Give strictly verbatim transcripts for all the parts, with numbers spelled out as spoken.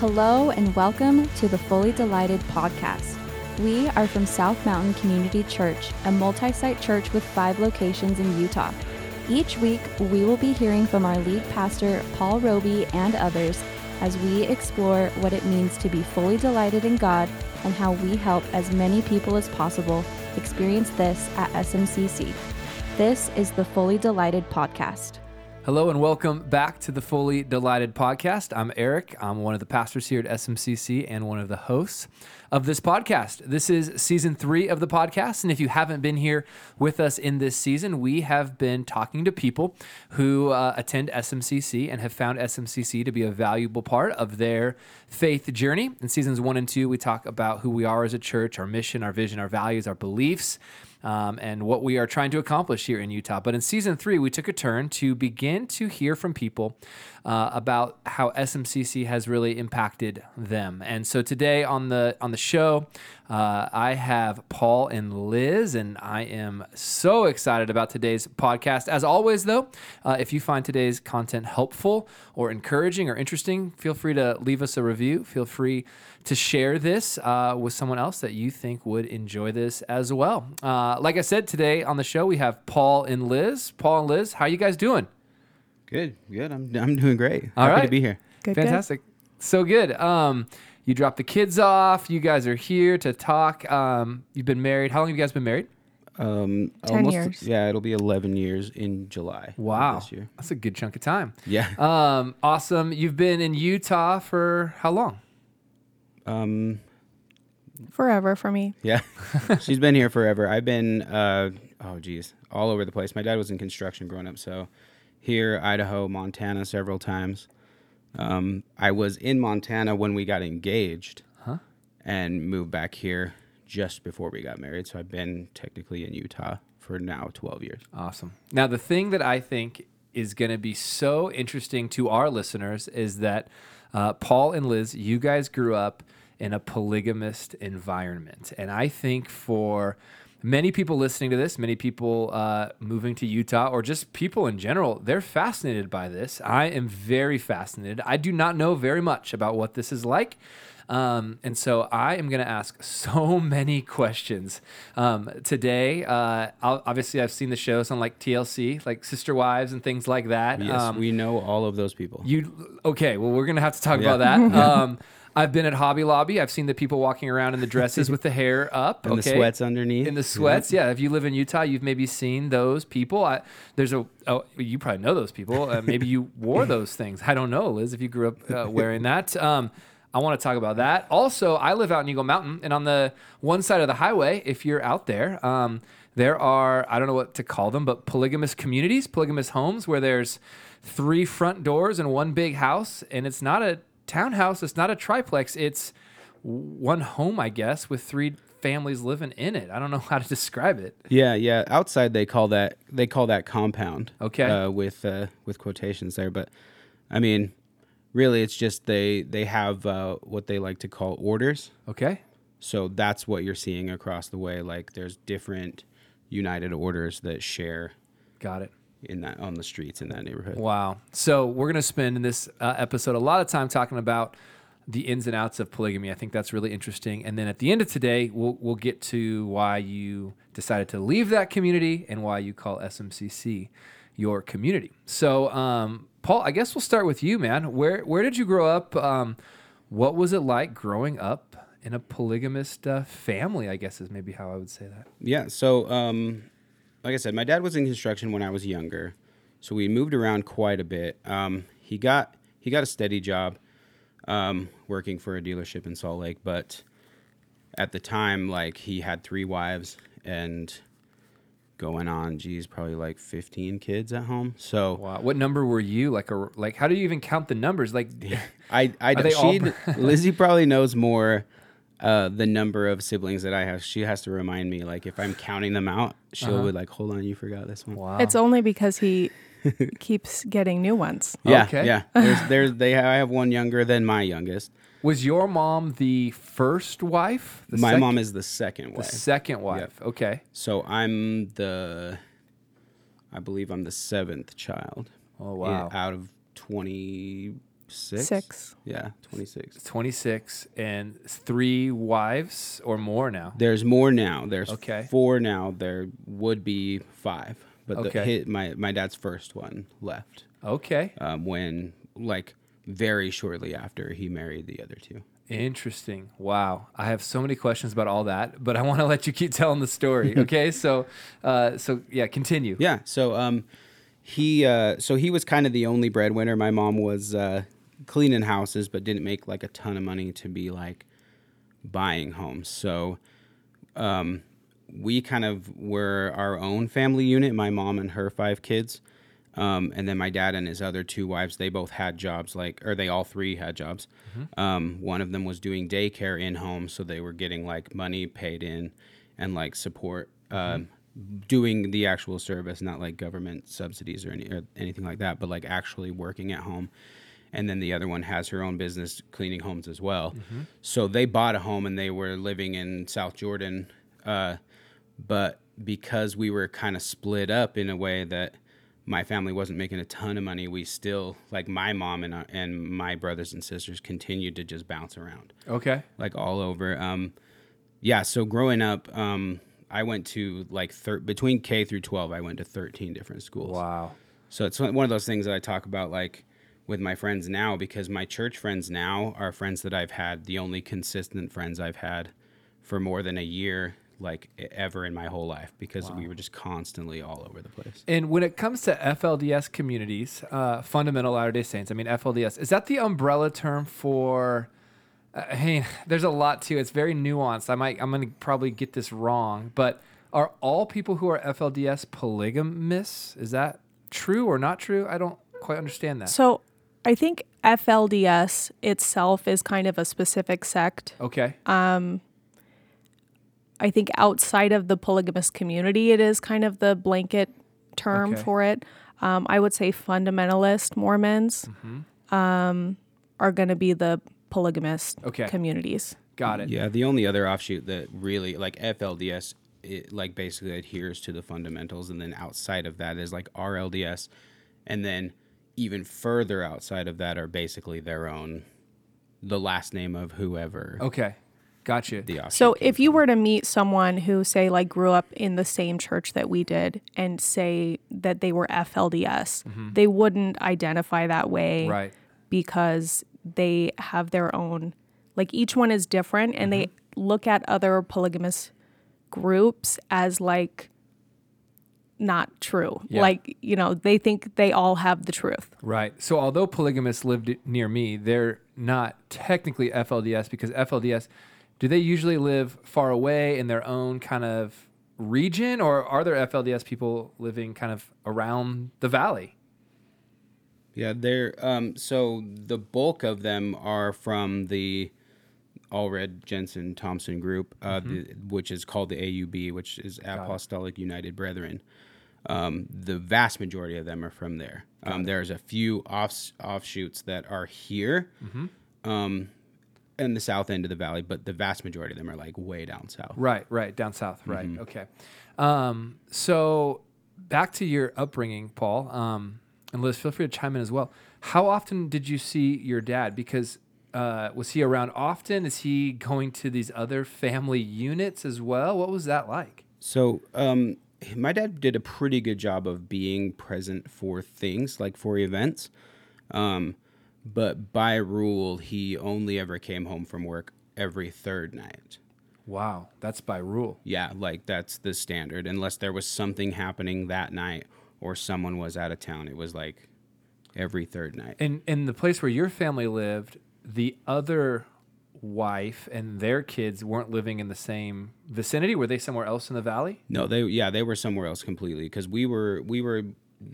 Hello and welcome to the Fully Delighted Podcast. We are from South Mountain Community Church, a multi-site church with five locations in Utah. Each week, we will be hearing from our lead pastor, Paul Roby, and others as we explore what it means to be fully delighted in God and how we help as many people as possible experience this at S M C C. This is the Fully Delighted Podcast. Hello and welcome back to the Fully Delighted Podcast. I'm Eric. I'm one of the pastors here at S M C C and one of the hosts of this podcast. This is season three of the podcast, and if you haven't been here with us in this season, we have been talking to people who uh, attend S M C C and have found S M C C to be a valuable part of their faith journey. In seasons one and two, we talk about who we are as a church, our mission, our vision, our values, our beliefs, Um, and what we are trying to accomplish here in Utah. But in season three, we took a turn to begin to hear from people uh, about how S M C C has really impacted them. And so today on the on the show, uh, I have Paul and Liz, and I am so excited about today's podcast. As always, though, uh, if you find today's content helpful or encouraging or interesting, feel free to leave us a review. Feel free to share this uh, with someone else that you think would enjoy this as well. Uh, Like I said, today on the show, we have Paul and Liz. Paul and Liz, how you guys doing? Good, good. I'm I'm doing great. All Happy right. to be here. Good, Fantastic. Good. So good. Um, you dropped the kids off. You guys are here to talk. Um, you've been married. How long have you guys been married? Um, Ten almost, years. Yeah, it'll be eleven years in July. Wow. This year. That's a good chunk of time. Yeah. Um, awesome. You've been in Utah for how long? Um... Forever for me. Yeah. She's been here forever. I've been, uh, oh, geez, all over the place. My dad was in construction growing up, so here, Idaho, Montana several times. Um, I was in Montana when we got engaged huh? and moved back here just before we got married, so I've been technically in Utah for now twelve years. Awesome. Now, the thing that I think is going to be so interesting to our listeners is that uh, Paul and Liz, you guys grew up in a polygamist environment. And I think for many people listening to this, many people uh, moving to Utah, or just people in general, they're fascinated by this. I am very fascinated. I do not know very much about what this is like. Um, and so I am going to ask so many questions um, today. Uh, I'll, obviously, I've seen the shows on like T L C, like Sister Wives and things like that. Yes, um, we know all of those people. You Okay, well, we're going to have to talk yeah. about that. Um, I've been at Hobby Lobby. I've seen the people walking around in the dresses with the hair up. And okay. the sweats underneath. In the sweats, yeah. yeah. If you live in Utah, you've maybe seen those people. I, there's a, oh, you probably know those people. Uh, maybe you wore those things. I don't know, Liz, if you grew up uh, wearing that. Um, I want to talk about that. Also, I live out in Eagle Mountain, and on the one side of the highway, if you're out there, um, there are, I don't know what to call them, but polygamous communities, polygamous homes where there's three front doors and one big house, and it's not a townhouse. It's not a triplex. It's one home, I guess, with three families living in it. I don't know how to describe it. Yeah, yeah. Outside, they call that they call that compound. Okay. Uh, with uh, with quotations there, but I mean, really, it's just they they have uh, what they like to call orders. Okay. So that's what you're seeing across the way. Like there's different united orders that share. Got it. In that on the streets in that neighborhood. Wow. So we're going to spend in this uh, episode a lot of time talking about the ins and outs of polygamy. I think that's really interesting. And then at the end of today, we'll we'll get to why you decided to leave that community and why you call S M C C your community. So um, Paul, I guess we'll start with you, man. Where where did you grow up? Um, what was it like growing up in a polygamist uh, family? I guess is maybe how I would say that. Yeah. So. Um Like I said, my dad was in construction when I was younger, so we moved around quite a bit. Um, he got he got a steady job um, working for a dealership in Salt Lake, but at the time, like he had three wives and going on, geez, probably like fifteen kids at home. So, wow. What number were you? Like a like? How do you even count the numbers? Like, I I are they all... Lizzie probably knows more. Uh, the number of siblings that I have, she has to remind me. Like if I'm counting them out, she'll uh-huh. be like, "Hold on, you forgot this one." Wow. It's only because he keeps getting new ones. Yeah, okay. yeah. There's, there's, they. I have one younger than my youngest. Was your mom the first wife? The my sec- mom is the second wife. The second wife. Yep. Okay. So I'm the, I believe I'm the seventh child. Oh wow! Out of twenty Six? Six. Yeah, twenty-six. twenty-six and three wives or more now? There's more now. There's okay. four now. There would be five. But okay. the, his, my, my dad's first one left. Okay. Um, when, like, very shortly after he married the other two. Interesting. Wow. I have so many questions about all that, but I want to let you keep telling the story, okay? so, uh, so yeah, continue. Yeah, so um, he uh, so he was kind of the only breadwinner. My mom was uh, cleaning houses, but didn't make, like, a ton of money to be, like, buying homes. So... Um, we kind of were our own family unit, my mom and her five kids. Um, and then my dad and his other two wives, they both had jobs, like, or they all three had jobs. Mm-hmm. Um, one of them was doing daycare in home, so they were getting, like, money paid in and, like, support, mm-hmm. um, doing the actual service, not, like, government subsidies or, any, or anything like that, but, like, actually working at home. And then the other one has her own business cleaning homes as well. Mm-hmm. So they bought a home, and they were living in South Jordan, uh, but because we were kind of split up in a way that my family wasn't making a ton of money, we still, like, my mom and our, and my brothers and sisters continued to just bounce around. Okay. Like, all over. Um, yeah, so growing up, um, I went to, like, thir- between K through twelve, I went to thirteen different schools. Wow. So it's one of those things that I talk about, like, with my friends now, because my church friends now are friends that I've had, the only consistent friends I've had for more than a year, like, ever in my whole life, because wow. we were just constantly all over the place. And when it comes to F L D S communities, uh, Fundamental Latter-day Saints, I mean, F L D S, is that the umbrella term for, uh, hey, there's a lot to it. It's very nuanced. I might, I'm going to probably get this wrong, but are all people who are F L D S polygamous? Is that true or not true? I don't quite understand that. So I think F L D S itself is kind of a specific sect. Okay. Um, I think outside of the polygamous community, it is kind of the blanket term okay. for it. Um, I would say fundamentalist Mormons mm-hmm. um, are going to be the polygamist okay. communities. Got it. Yeah, the only other offshoot that really, like, F L D S, it, like, basically adheres to the fundamentals, and then outside of that is, like, R L D S, and then even further outside of that are basically their own, the last name of whoever. Okay. Gotcha. So if you were to meet someone who, say, like, grew up in the same church that we did and say that they were F L D S, mm-hmm. they wouldn't identify that way right. because they have their own, like, each one is different, and mm-hmm. they look at other polygamous groups as, like, not true. Yeah. Like, you know, they think they all have the truth. Right. So although polygamists lived near me, they're not technically F L D S because F L D S... Do they usually live far away in their own kind of region, or are there F L D S people living kind of around the valley? Yeah, they're um, so the bulk of them are from the Allred Jensen Thompson group, uh, mm-hmm. the, which is called the A U B, which is Apostolic United Brethren. Um, the vast majority of them are from there. Um, there's a few off, offshoots that are here. Mm-hmm. Um, in the south end of the valley, but the vast majority of them are, like, way down south. Right, right, down south, right, mm-hmm. okay. Um, so back to your upbringing, Paul, um, and Liz, feel free to chime in as well. How often did you see your dad? Because uh, was he around often? Is he going to these other family units as well? What was that like? So um, my dad did a pretty good job of being present for things, like for events. Um But by rule, he only ever came home from work every third night. Wow, that's by rule. Yeah, like, that's the standard. Unless there was something happening that night or someone was out of town, it was, like, every third night. And in the place where your family lived, the other wife and their kids weren't living in the same vicinity? Were they somewhere else in the valley? No, they yeah, they were somewhere else completely because we were we were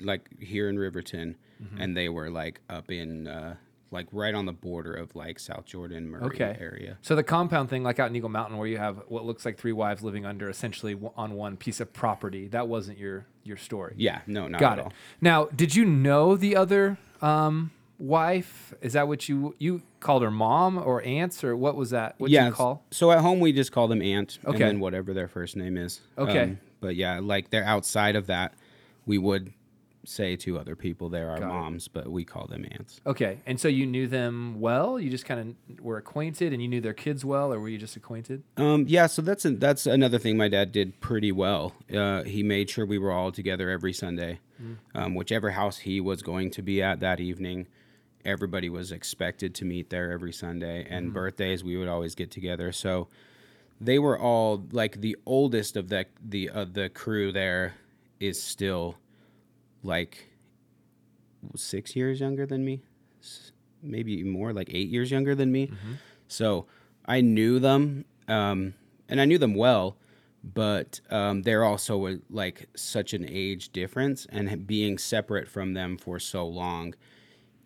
like here in Riverton. Mm-hmm. And they were, like, up in, uh, like, right on the border of, like, South Jordan, Murray okay. area. So the compound thing, like out in Eagle Mountain, where you have what looks like three wives living under essentially on one piece of property, that wasn't your your story. Yeah, no, not Got at it. all. Now, did you know the other um, wife? Is that what you you called her, mom or aunts, or what was that? What did yeah, you call? So at home we just call them aunt, okay. and then whatever their first name is. Okay. Um, but yeah, like, they're outside of that. We would say to other people they're our Got moms, it. But we call them aunts. Okay. And so you knew them well? You just kind of were acquainted, and you knew their kids well, or were you just acquainted? Um, yeah, so that's a, that's another thing my dad did pretty well. Uh, he made sure we were all together every Sunday. Mm. Um, whichever house he was going to be at that evening, everybody was expected to meet there every Sunday. And mm. birthdays, we would always get together. So they were all, like, the oldest of the the, uh, the crew there is still... like six years younger than me, maybe more, like eight years younger than me. Mm-hmm. So I knew them, um, and I knew them well, but um, they're also a, like such an age difference, and being separate from them for so long,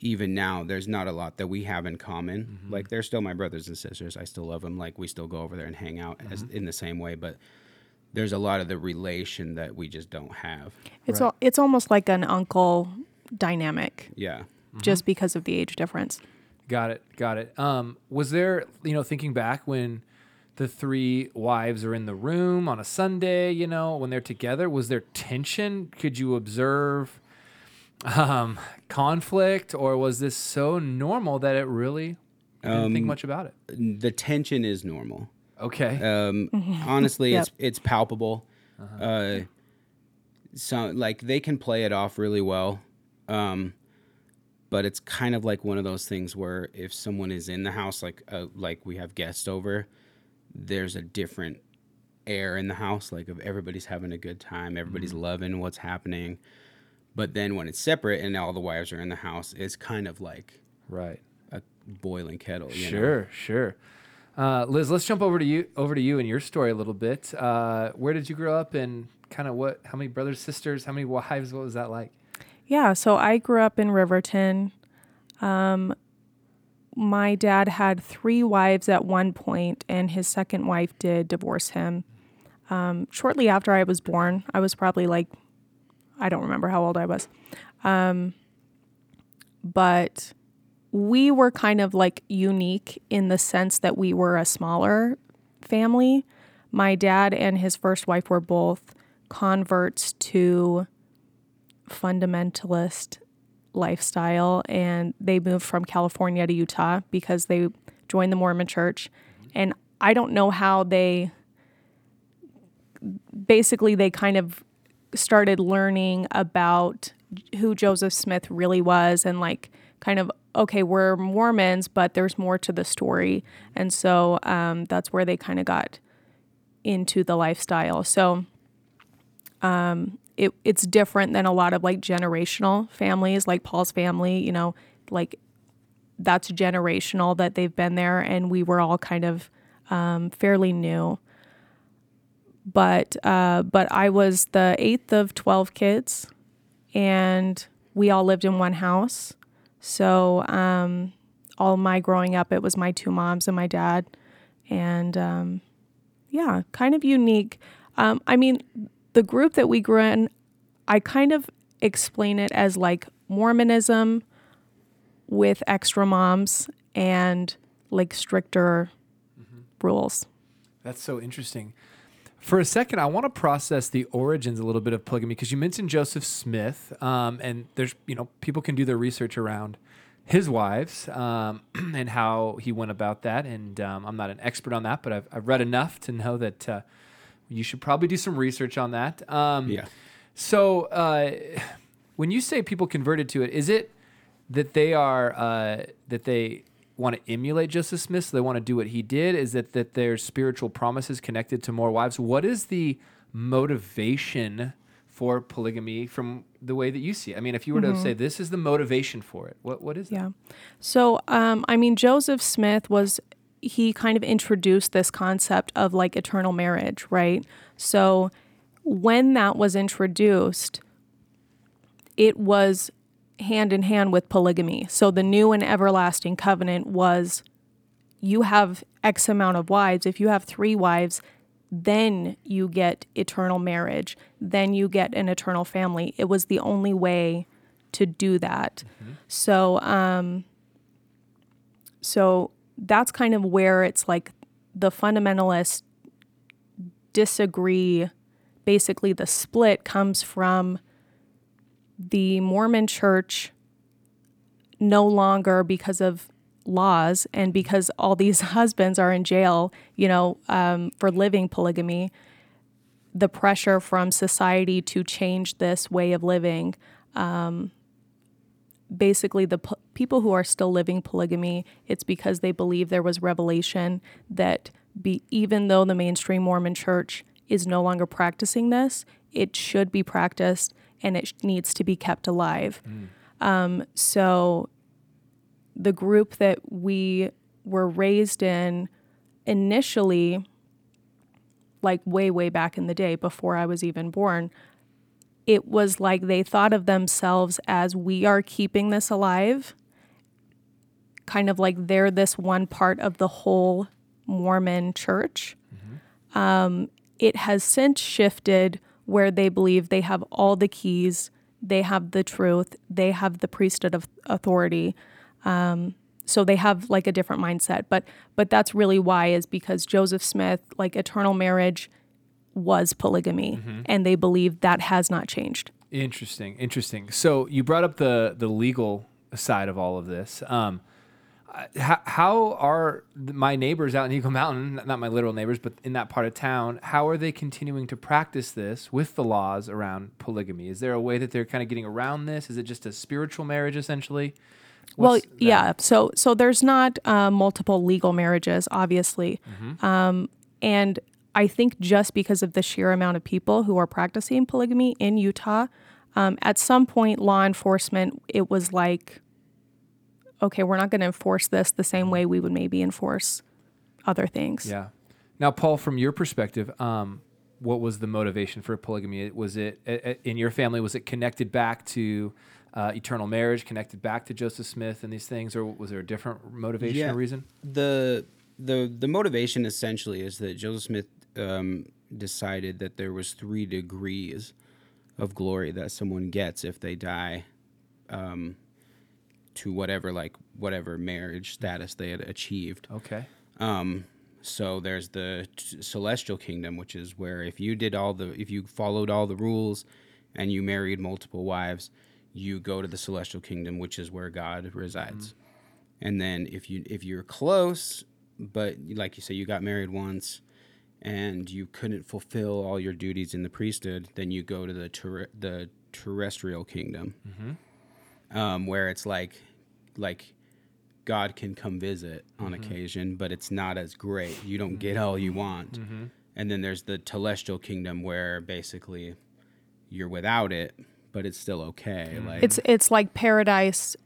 even now, there's not a lot that we have in common. Mm-hmm. Like, they're still my brothers and sisters. I still love them. Like, we still go over there and hang out mm-hmm. as, in the same way, but there's a lot of the relation that we just don't have. It's right. al- it's almost like an uncle dynamic. Yeah. Mm-hmm. Just because of the age difference. Got it. Got it. Um, was there, you know, thinking back when the three wives are in the room on a Sunday, you know, when they're together, was there tension? Could you observe um, conflict, or was this so normal that it really didn't um, think much about it? The tension is normal. Okay. Um, honestly, yep. it's it's palpable. Uh-huh. Uh, so, like, they can play it off really well, um, but it's kind of like one of those things where if someone is in the house, like uh, like we have guests over, there's a different air in the house. Like, if everybody's having a good time, everybody's mm-hmm. loving what's happening. But then when it's separate and all the wives are in the house, it's kind of like right a boiling kettle. You sure, know? sure. Uh, Liz, let's jump over to you, over to you and your story a little bit. Uh, where did you grow up, and kind of what? How many brothers, sisters? How many wives? What was that like? Yeah, so I grew up in Riverton. Um, my dad had three wives at one point, and his second wife did divorce him. Um, shortly after I was born, I was probably like, I don't remember how old I was, um, but. We were kind of like unique in the sense that we were a smaller family. My dad and his first wife were both converts to fundamentalist lifestyle, and they moved from California to Utah because they joined the Mormon church. And I don't know how they, basically they kind of started learning about who Joseph Smith really was, and like kind of, okay, we're Mormons, but there's more to the story. And so um, that's where they kind of got into the lifestyle. So um, it, it's different than a lot of like generational families, like Paul's family, you know, like that's generational that they've been there. And we were all kind of um, fairly new. But uh, but I was the eighth of twelve kids, and we all lived in one house. So um, all my growing up, it was my two moms and my dad, and um, yeah, kind of unique. Um, I mean, the group that we grew in, I kind of explain it as like Mormonism with extra moms and like stricter mm-hmm. rules. That's so interesting. For a second, I want to process the origins a little bit of polygamy, because you mentioned Joseph Smith, um, and there's, you know, people can do their research around his wives um, and how he went about that. And um, I'm not an expert on that, but I've, I've read enough to know that uh, you should probably do some research on that. Um, yeah. So uh, when you say people converted to it, is it that they are uh, that they want to emulate Joseph Smith, so they want to do what he did? Is that that there's spiritual promises connected to more wives? What is the motivation for polygamy from the way that you see it? I mean, if you were mm-hmm. to say this is the motivation for it, what what is yeah. that? Yeah. So, um, I mean, Joseph Smith was, he kind of introduced this concept of like eternal marriage, right? So when that was introduced, it was hand in hand with polygamy. So the new and everlasting covenant was you have X amount of wives. If you have three wives, then you get eternal marriage. Then you get an eternal family. It was the only way to do that. Mm-hmm. So, um, so that's kind of where it's like the fundamentalists disagree. Basically, the split comes from the Mormon church no longer, because of laws and because all these husbands are in jail, you know, um, for living polygamy, the pressure from society to change this way of living, um, basically the po- people who are still living polygamy, it's because they believe there was revelation that be, even though the mainstream Mormon church is no longer practicing this, it should be practiced and it sh- needs to be kept alive. Mm. Um, so the group that we were raised in initially, like way, way back in the day before I was even born, it was like they thought of themselves as, we are keeping this alive, kind of like they're this one part of the whole Mormon church. Mm-hmm. Um, it has since shifted where they believe they have all the keys, they have the truth, they have the priesthood of authority. Um, so they have like a different mindset, but, but that's really why, is because Joseph Smith, like eternal marriage was polygamy, mm-hmm. and they believe that has not changed. Interesting. Interesting. So you brought up the, the legal side of all of this. Um, how, how are my neighbors out in Eagle Mountain, not my literal neighbors, but in that part of town, how are they continuing to practice this with the laws around polygamy? Is there a way that they're kind of getting around this? Is it just a spiritual marriage essentially? What's well, that? yeah. So, so there's not uh, multiple legal marriages, obviously, mm-hmm. um, and I think just because of the sheer amount of people who are practicing polygamy in Utah, um, at some point, law enforcement, it was like, okay, we're not going to enforce this the same way we would maybe enforce other things. Yeah. Now, Paul, from your perspective, um, what was the motivation for polygamy? Was it in your family? Was it connected back to? Uh, eternal marriage, connected back to Joseph Smith and these things, or was there a different motivation yeah. or reason? The the the motivation essentially is that Joseph Smith um, decided that there was three degrees of glory that someone gets if they die um, to whatever like whatever marriage status they had achieved. Okay. Um, so there's the t- celestial kingdom, which is where if you did all the if you followed all the rules and you married multiple wives, you go to the celestial kingdom, which is where God resides. Mm-hmm. And then if you if you're close, but like you say, you got married once and you couldn't fulfill all your duties in the priesthood, then you go to the ter- the terrestrial kingdom, mm-hmm. um, where it's like like God can come visit on mm-hmm. occasion, but it's not as great. You don't mm-hmm. get all you want. Mm-hmm. And then there's the telestial kingdom, where basically you're without it, but it's still okay. Like, it's it's like paradise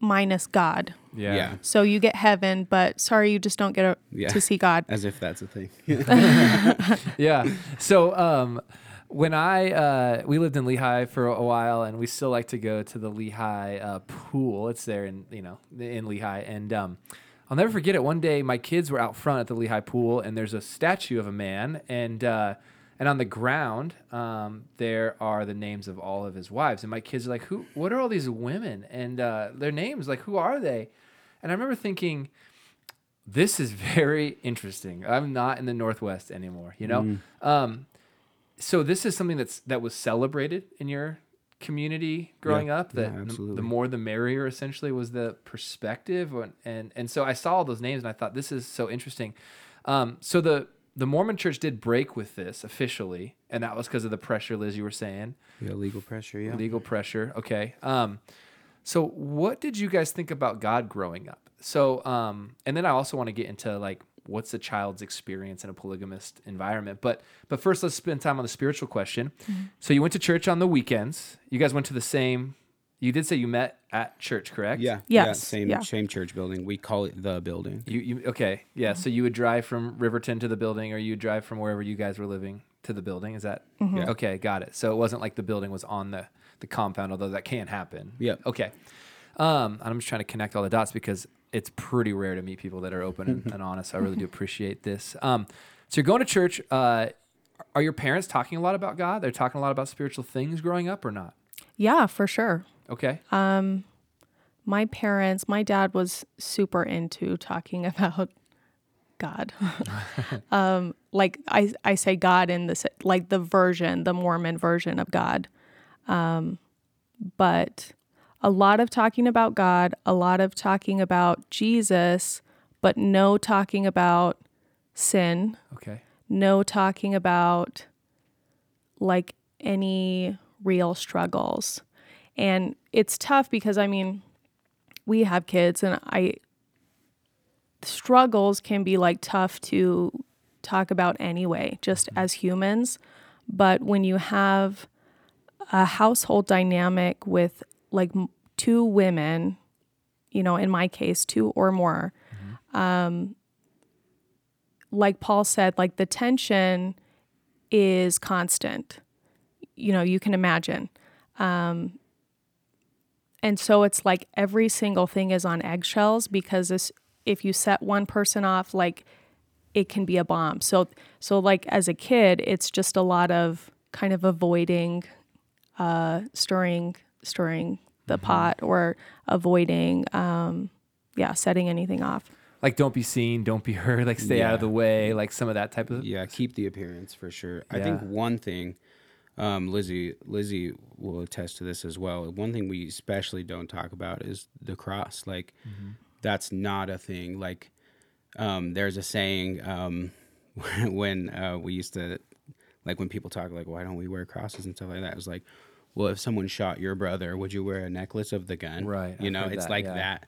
minus God. Yeah. yeah. So you get heaven, but sorry, you just don't get a, yeah. to see God. As if that's a thing. yeah. So um, when I, uh, we lived in Lehi for a while, and we still like to go to the Lehi uh, pool. It's there in, you know, in Lehi. And um, I'll never forget it. One day my kids were out front at the Lehi pool, and there's a statue of a man, and uh And on the ground, um, there are the names of all of his wives. And my kids are like, "Who? What are all these women? And uh, their names, like, who are they?" And I remember thinking, this is very interesting. I'm not in the Northwest anymore, you know? Mm. Um, so this is something that's that was celebrated in your community growing yeah. up, that yeah, absolutely. the more the merrier essentially was the perspective. And, and, and so I saw all those names and I thought, this is so interesting. Um, so the... The Mormon church did break with this officially, and that was because of the pressure, Liz, you were saying. Yeah, legal pressure, yeah. Legal pressure, okay. Um, so what did you guys think about God growing up? So, um, and then I also want to get into, like, what's a child's experience in a polygamist environment? But but first, let's spend time on the spiritual question. Mm-hmm. So you went to church on the weekends. You guys went to the same... You did say you met at church, correct? Yeah. Yes. Yeah. Same, yeah. same church building. We call it the building. You, you okay? Yeah. Mm-hmm. So you would drive from Riverton to the building, or you would drive from wherever you guys were living to the building. Is that mm-hmm. yeah. okay? Got it. So it wasn't like the building was on the, the compound, although that can happen. Yeah. Okay. Um, I'm just trying to connect all the dots because it's pretty rare to meet people that are open and, and honest. I really do appreciate this. Um, so you're going to church. Uh, are your parents talking a lot about God? They're talking a lot about spiritual things growing up, or not? Yeah, for sure. Okay. Um, my parents, my dad was super into talking about God. um, like I, I say God in this, like the version, the Mormon version of God. Um, but a lot of talking about God, a lot of talking about Jesus, but no talking about sin. Okay. No talking about like any real struggles. And it's tough because, I mean, we have kids, and I struggles can be like tough to talk about anyway, just mm-hmm. as humans. But when you have a household dynamic with like two women, you know, in my case, two or more, mm-hmm. um, like Paul said, like the tension is constant, you know, you can imagine. Um, and so it's like every single thing is on eggshells because this, if you set one person off, like it can be a bomb. So, so like as a kid, it's just a lot of kind of avoiding, uh, stirring, stirring the mm-hmm. pot or avoiding, um, yeah, setting anything off. Like don't be seen, don't be heard, like stay yeah. out of the way, like some of that type of... Yeah, keep the appearance for sure. Yeah. I think one thing, um, Lizzie, Lizzie will attest to this as well, one thing we especially don't talk about is the cross. Like mm-hmm. that's not a thing. Like um, there's a saying um, when uh, we used to, like when people talk like, why don't we wear crosses and stuff like that? It was like, well, if someone shot your brother, would you wear a necklace of the gun? Right. You I've know, it's that, like yeah. that.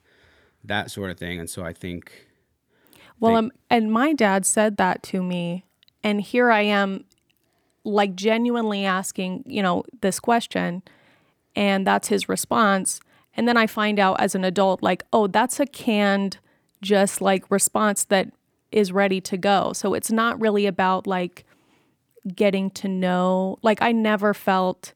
that sort of thing. And so I think... Well, they... um, and my dad said that to me, and here I am, like genuinely asking, you know, this question, and that's his response. And then I find out as an adult, like, oh, that's a canned, just like response that is ready to go. So it's not really about like getting to know, like I never felt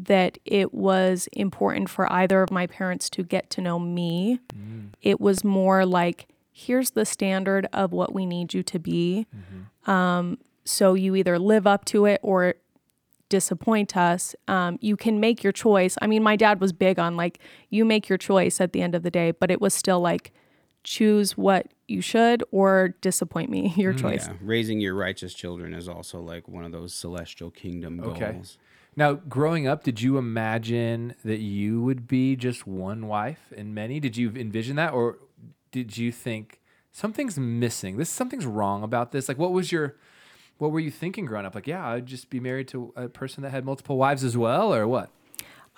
that it was important for either of my parents to get to know me. Mm. It was more like, here's the standard of what we need you to be. Mm-hmm. Um, so you either live up to it or disappoint us. Um, you can make your choice. I mean, my dad was big on like, you make your choice at the end of the day, but it was still like, choose what you should or disappoint me, your mm, choice. Yeah. Raising your righteous children is also like one of those celestial kingdom goals. Okay. Now, growing up, did you imagine that you would be just one wife in many? Did you envision that, or did you think something's missing? This something's wrong about this. Like, what was your, what were you thinking growing up? Like, yeah, I'd just be married to a person that had multiple wives as well, or what?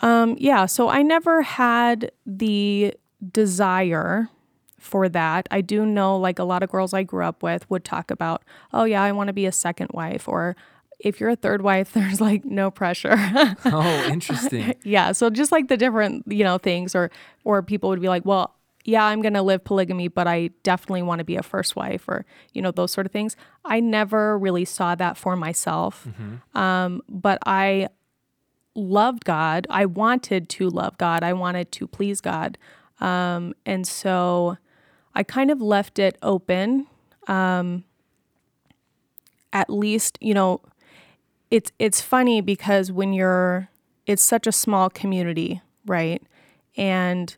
Um, yeah. So I never had the desire for that. I do know, like a lot of girls I grew up with would talk about, oh yeah, I want to be a second wife, or if you're a third wife, there's like no pressure. Oh, interesting. Yeah. So just like the different, you know, things, or, or people would be like, well, yeah, I'm going to live polygamy, but I definitely want to be a first wife, or, you know, those sort of things. I never really saw that for myself. Mm-hmm. Um, but I loved God. I wanted to love God. I wanted to please God. Um, and so I kind of left it open. Um, at least, you know, It's it's funny because when you're, it's such a small community, right? And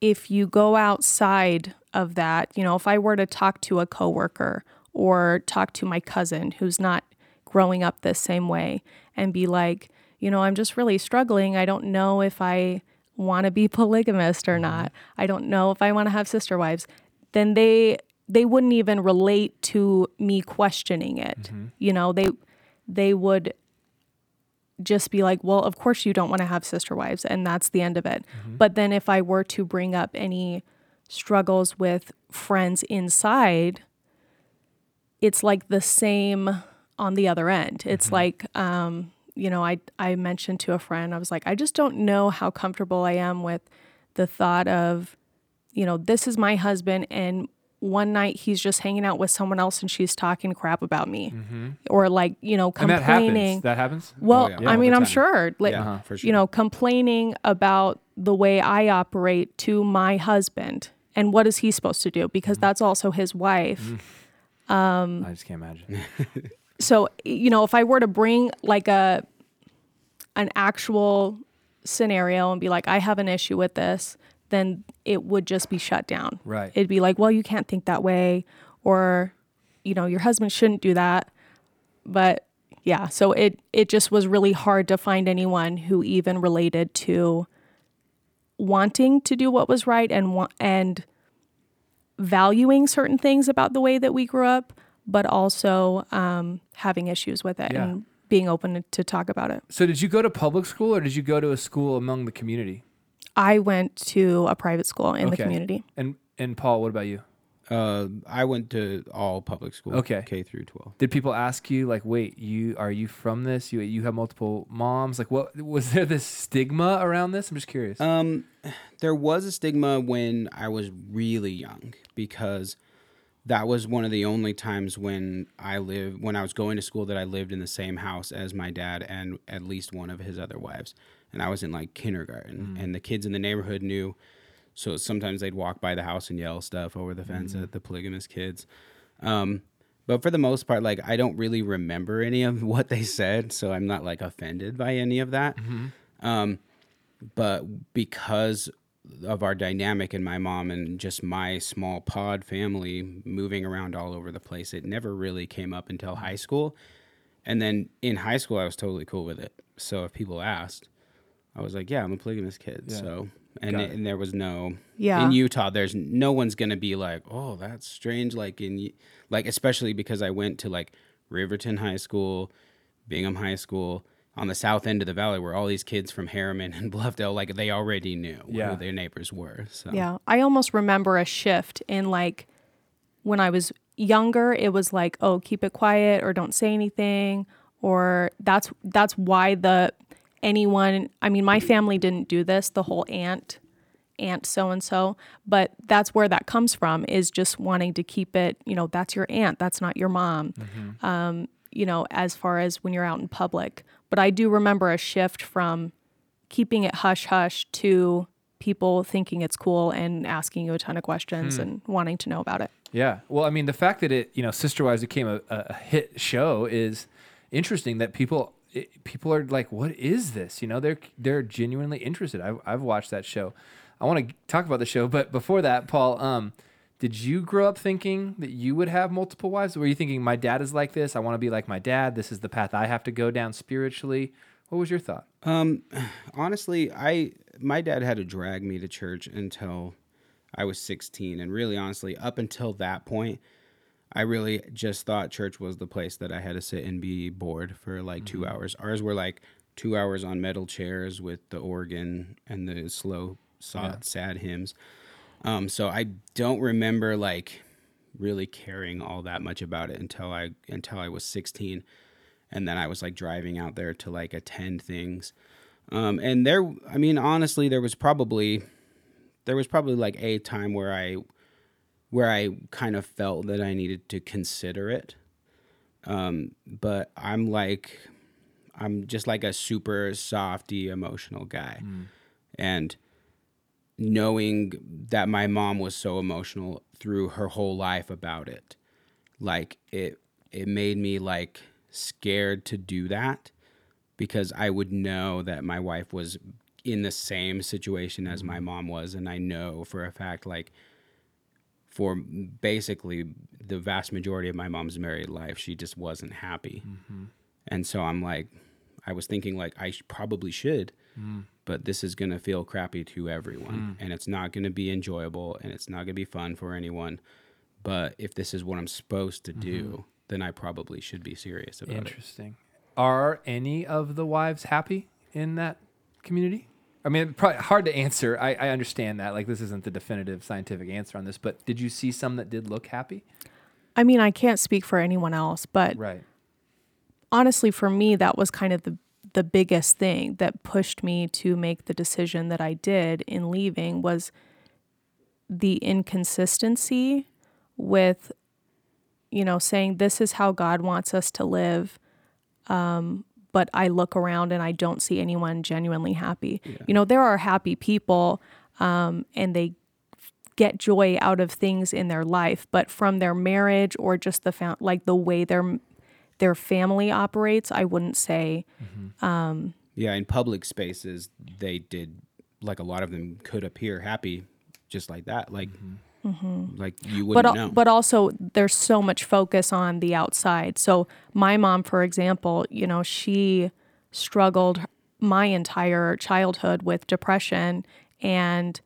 if you go outside of that, you know, if I were to talk to a coworker or talk to my cousin who's not growing up the same way and be like, you know, I'm just really struggling. I don't know if I want to be polygamist or not. I don't know if I want to have sister wives. Then they they wouldn't even relate to me questioning it. Mm-hmm. You know, they... they would just be like, well, of course you don't want to have sister wives, and that's the end of it. Mm-hmm. But then if I were to bring up any struggles with friends inside, it's like the same on the other end. Mm-hmm. It's like, um, you know, I, I mentioned to a friend, I was like, I just don't know how comfortable I am with the thought of, you know, this is my husband, and one night he's just hanging out with someone else and she's talking crap about me, mm-hmm. or like, you know, complaining. And that happens. That happens? Well, oh, yeah. Yeah, I mean, I'm sure, like, yeah, uh-huh, for sure, you know, complaining about the way I operate to my husband, and what is he supposed to do? Because mm-hmm. that's also his wife. Mm-hmm. Um, I just can't imagine. So, you know, if I were to bring like a, an actual scenario and be like, I have an issue with this, then it would just be shut down. Right. It'd be like, well, you can't think that way, or, you know, your husband shouldn't do that. But Yeah, so it, it just was really hard to find anyone who even related to wanting to do what was right and wa- and valuing certain things about the way that we grew up, but also um, having issues with it yeah. and being open to, to talk about it. So did you go to public school or did you go to a school among the community? I went to a private school in okay. the community. And and Paul, what about you? Uh, I went to all public school, okay. K through twelve. Did people ask you like, wait, you are you from this? You you have multiple moms? Like, what was there this stigma around this? I'm just curious. Um, there was a stigma when I was really young because that was one of the only times when I lived when I was going to school that I lived in the same house as my dad and at least one of his other wives, and I was in like kindergarten, mm. and the kids in the neighborhood knew. So sometimes they'd walk by the house and yell stuff over the fence mm-hmm. at the polygamous kids. Um, but for the most part, like I don't really remember any of what they said, so I'm not like offended by any of that. Mm-hmm. Um, but because of our dynamic and my mom and just my small pod family moving around all over the place, it never really came up until high school. And then in high school, I was totally cool with it. So if people asked, I was like, yeah, I'm a polygamous kid, yeah. so... And, it, and there was no, yeah. in Utah, there's no one's going to be like, oh, that's strange. Like, in, like, especially because I went to like Riverton High School, Bingham High School on the south end of the valley where all these kids from Harriman and Bluffdale, like they already knew yeah. who their neighbors were. So. Yeah. I almost remember a shift in like when I was younger, it was like, oh, keep it quiet or don't say anything. Or that's, that's why the... Anyone, I mean, my family didn't do this, the whole aunt, aunt so-and-so, but that's where that comes from is just wanting to keep it, you know, that's your aunt, that's not your mom, mm-hmm. um, you know, as far as when you're out in public. But I do remember a shift from keeping it hush-hush to people thinking it's cool and asking you a ton of questions hmm. and wanting to know about it. Yeah. Well, I mean, the fact that it, you know, Sister Wives became a, a hit show is interesting that people... It, people are like, what is this? You know, they're they're genuinely interested. I've, I've watched that show. I want to talk about the show, but before that, Paul, um, did you grow up thinking that you would have multiple wives? Were you thinking, my dad is like this, I want to be like my dad, this is the path I have to go down spiritually? What was your thought? Um, honestly, I my dad had to drag me to church until I was sixteen, and really honestly, up until that point, I really just thought church was the place that I had to sit and be bored for like mm-hmm. two hours. Ours were like two hours on metal chairs with the organ and the slow, sad, yeah. sad hymns. Um, so I don't remember like really caring all that much about it until I until I was sixteen, and then I was like driving out there to like attend things. Um, and there, I mean, honestly, there was probably there was probably like a time where I. where I kind of felt that I needed to consider it. Um, but I'm like, I'm just like a super softy emotional guy. Mm. And knowing that my mom was so emotional through her whole life about it, like it, it made me like scared to do that because I would know that my wife was in the same situation as my mom was. And I know for a fact, like, for basically the vast majority of my mom's married life, she just wasn't happy. Mm-hmm. And so I'm like, I was thinking like, I sh- probably should, mm. but this is going to feel crappy to everyone. Mm. And it's not going to be enjoyable and it's not going to be fun for anyone. But if this is what I'm supposed to mm-hmm. do, then I probably should be serious about Interesting. It. Interesting. Are any of the wives happy in that community? I mean, probably hard to answer. I, I understand that. Like, this isn't the definitive scientific answer on this, but did you see some that did look happy? I mean, I can't speak for anyone else, but right. honestly, for me, that was kind of the, the biggest thing that pushed me to make the decision that I did in leaving was the inconsistency with, you know, saying this is how God wants us to live, um, but I look around and I don't see anyone genuinely happy. Yeah. You know, there are happy people um, and they get joy out of things in their life, but from their marriage or just the fa- like the way their their family operates, I wouldn't say. Mm-hmm. Um, yeah, in public spaces, they did, like a lot of them could appear happy just like that. Like mm-hmm. Mm-hmm. Like you wouldn't but, know. But also there's so much focus on the outside. So my mom, for example, you know, she struggled my entire childhood with depression, and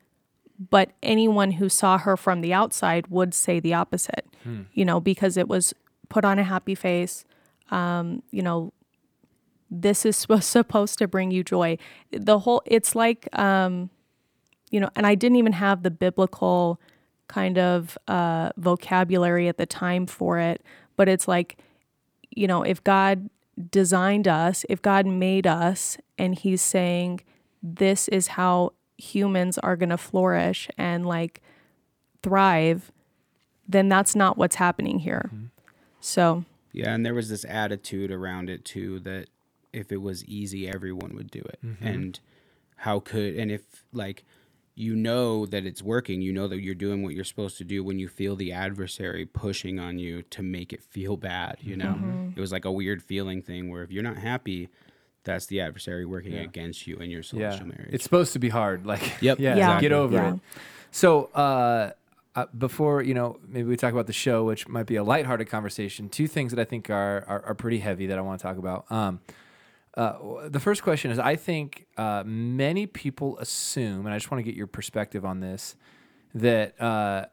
but anyone who saw her from the outside would say the opposite, hmm. you know, because it was put on a happy face, um, you know, this is supposed to bring you joy. The whole, it's like, um, you know, and I didn't even have the biblical kind of uh, vocabulary at the time for it, but it's like, you know, if God designed us, if God made us, and he's saying, this is how humans are going to flourish and like thrive, then that's not what's happening here. Mm-hmm. So. Yeah. And there was this attitude around it too, that if it was easy, everyone would do it. Mm-hmm. And how could, and if like, you know that it's working, you know that you're doing what you're supposed to do when you feel the adversary pushing on you to make it feel bad, you know? Mm-hmm. It was like a weird feeling thing where if you're not happy, that's the adversary working yeah. against you in your celestial yeah. marriage. It's supposed to be hard. Like, yep. yeah, exactly. Get over yeah. it. So uh, uh, before, you know, maybe we talk about the show, which might be a lighthearted conversation, two things that I think are are, are pretty heavy that I want to talk about. Um, Uh, the first question is, I think uh, many people assume, and I just want to get your perspective on this, that uh,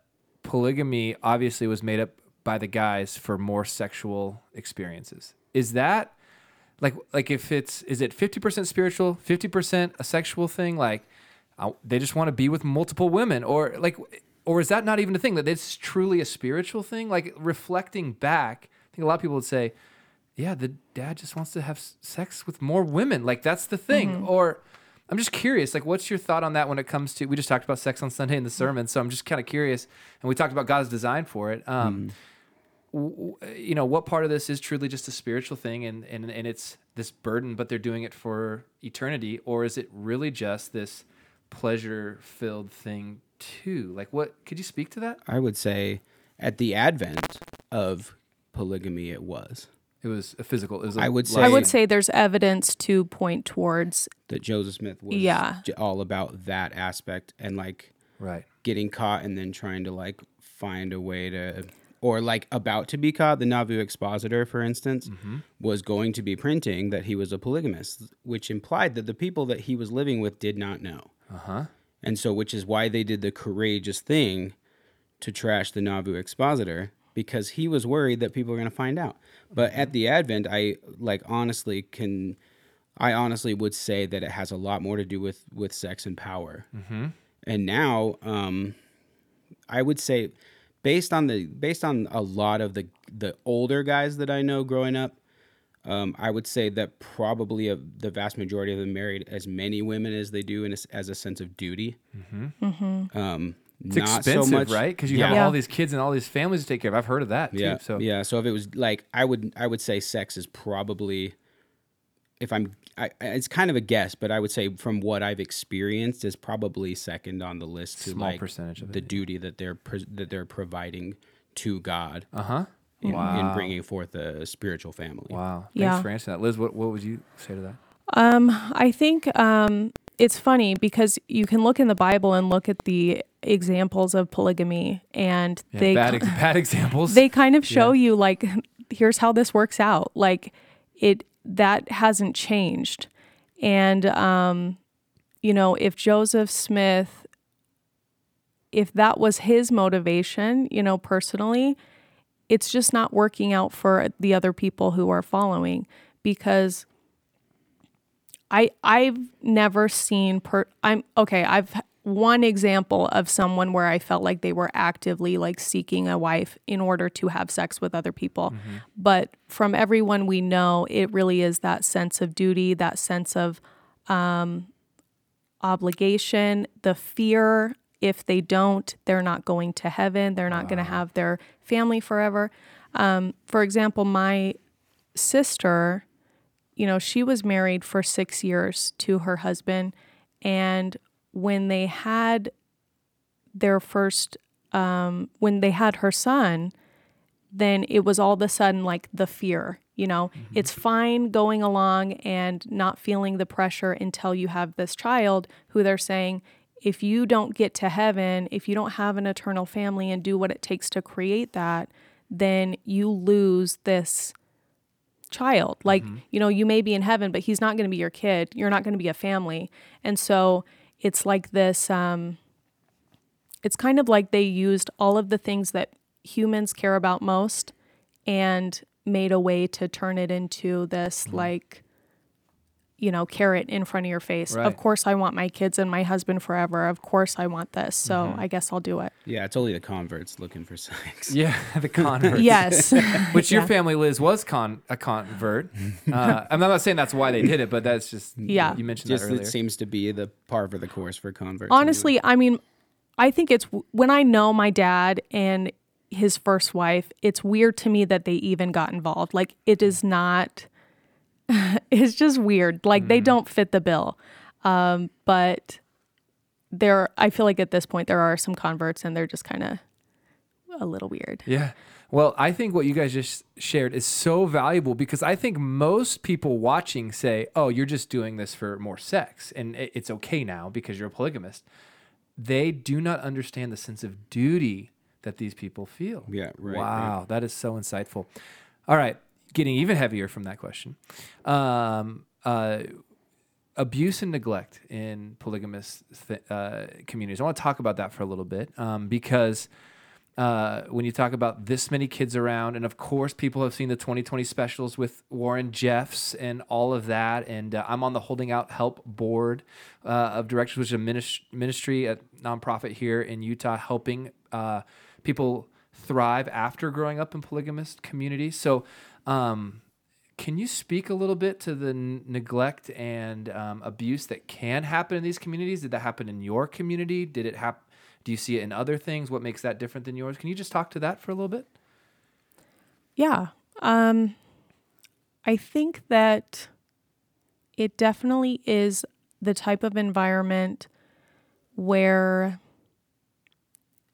polygamy obviously was made up by the guys for more sexual experiences. Is that, like, like if it's, is it fifty percent spiritual, fifty percent a sexual thing? Like, I, they just want to be with multiple women, or like, or is that not even a thing, that it's truly a spiritual thing? Like, reflecting back, I think a lot of people would say, yeah, the dad just wants to have sex with more women. Like, that's the thing. Mm-hmm. Or I'm just curious, like, what's your thought on that when it comes to, we just talked about sex on Sunday in the sermon, so I'm just kind of curious, and we talked about God's design for it. Um, mm. w- you know, what part of this is truly just a spiritual thing, and, and, and it's this burden, but they're doing it for eternity, or is it really just this pleasure-filled thing too? Like, what, could you speak to that? I would say at the advent of polygamy, it was. It was a physical. It was a I would say. I would say there's evidence to point towards that Joseph Smith was yeah. all about that aspect, and like right. getting caught and then trying to like find a way to, or like about to be caught. The Nauvoo Expositor, for instance, mm-hmm. was going to be printing that he was a polygamist, which implied that the people that he was living with did not know. Uh huh. And so, which is why they did the courageous thing to trash the Nauvoo Expositor, because he was worried that people were going to find out. But at the advent, I like honestly can, I honestly would say that it has a lot more to do with, with sex and power. Mm-hmm. And now, um, I would say, based on the based on a lot of the the older guys that I know growing up, um, I would say that probably a, the vast majority of them married as many women as they do in a, as a sense of duty. Mm-hmm. Mm-hmm. Um, It's Not expensive, so much, right? Because you yeah. have all these kids and all these families to take care of. I've heard of that, too. Yeah. So. yeah, so if it was like, I would I would say sex is probably, if I'm, I, it's kind of a guess, but I would say from what I've experienced is probably second on the list to Small like percentage of the it, duty yeah. that they're that they're providing to God. Uh-huh. In, wow. in bringing forth a spiritual family. Wow. Thanks yeah. for answering that. Liz, what, what would you say to that? Um, I think um, it's funny because you can look in the Bible and look at the examples of polygamy, and yeah, they bad, ex- bad examples. They kind of show yeah. you like, here's how this works out. Like it that hasn't changed, and um, you know, if Joseph Smith, if that was his motivation, you know, personally, it's just not working out for the other people who are following, because I I've never seen per I'm okay I've. One example of someone where I felt like they were actively like seeking a wife in order to have sex with other people. Mm-hmm. But from everyone we know, it really is that sense of duty, that sense of um, obligation, the fear. If they don't, they're not going to heaven. They're not wow. going to have their family forever. Um, for example, my sister, you know, she was married for six years to her husband, and when they had their first, um, when they had her son, then it was all of a sudden like the fear, you know, mm-hmm. it's fine going along and not feeling the pressure until you have this child who they're saying if you don't get to heaven, if you don't have an eternal family and do what it takes to create that, then you lose this child. Like, mm-hmm. you know, you may be in heaven, but he's not going to be your kid. You're not going to be a family. And so it's like this, um, it's kind of like they used all of the things that humans care about most and made a way to turn it into this, mm-hmm. like, you know, carrot in front of your face. Right. Of course I want my kids and my husband forever. Of course I want this. So mm-hmm. I guess I'll do it. Yeah, it's only the converts looking for sex. Yeah, the converts. Yes. Which yeah. your family, Liz, was con a convert. Uh, I'm not saying that's why they did it, but that's just, yeah. you mentioned just that earlier. It seems to be the par for the course for converts. Honestly, anyway. I mean, I think it's, when I know my dad and his first wife, it's weird to me that they even got involved. Like, it is not... It's just weird. Like mm. they don't fit the bill. Um, but there, I feel like at this point there are some converts and they're just kind of a little weird. Yeah. Well, I think what you guys just shared is so valuable because I think most people watching say, oh, you're just doing this for more sex and it's okay now because you're a polygamist. They do not understand the sense of duty that these people feel. Yeah. Right, wow. Right. That is so insightful. All right. Getting even heavier from that question. Um, uh, abuse and neglect in polygamous th- uh, communities. I want to talk about that for a little bit um, because uh, when you talk about this many kids around, and of course people have seen the twenty twenty specials with Warren Jeffs and all of that, and uh, I'm on the Holding Out Help board uh, of directors, which is a minist- ministry, a nonprofit here in Utah, helping uh, people thrive after growing up in polygamous communities. So Um, can you speak a little bit to the n- neglect and um, abuse that can happen in these communities? Did that happen in your community? Did it happen? Do you see it in other things? What makes that different than yours? Can you just talk to that for a little bit? Yeah. Um, I think that it definitely is the type of environment where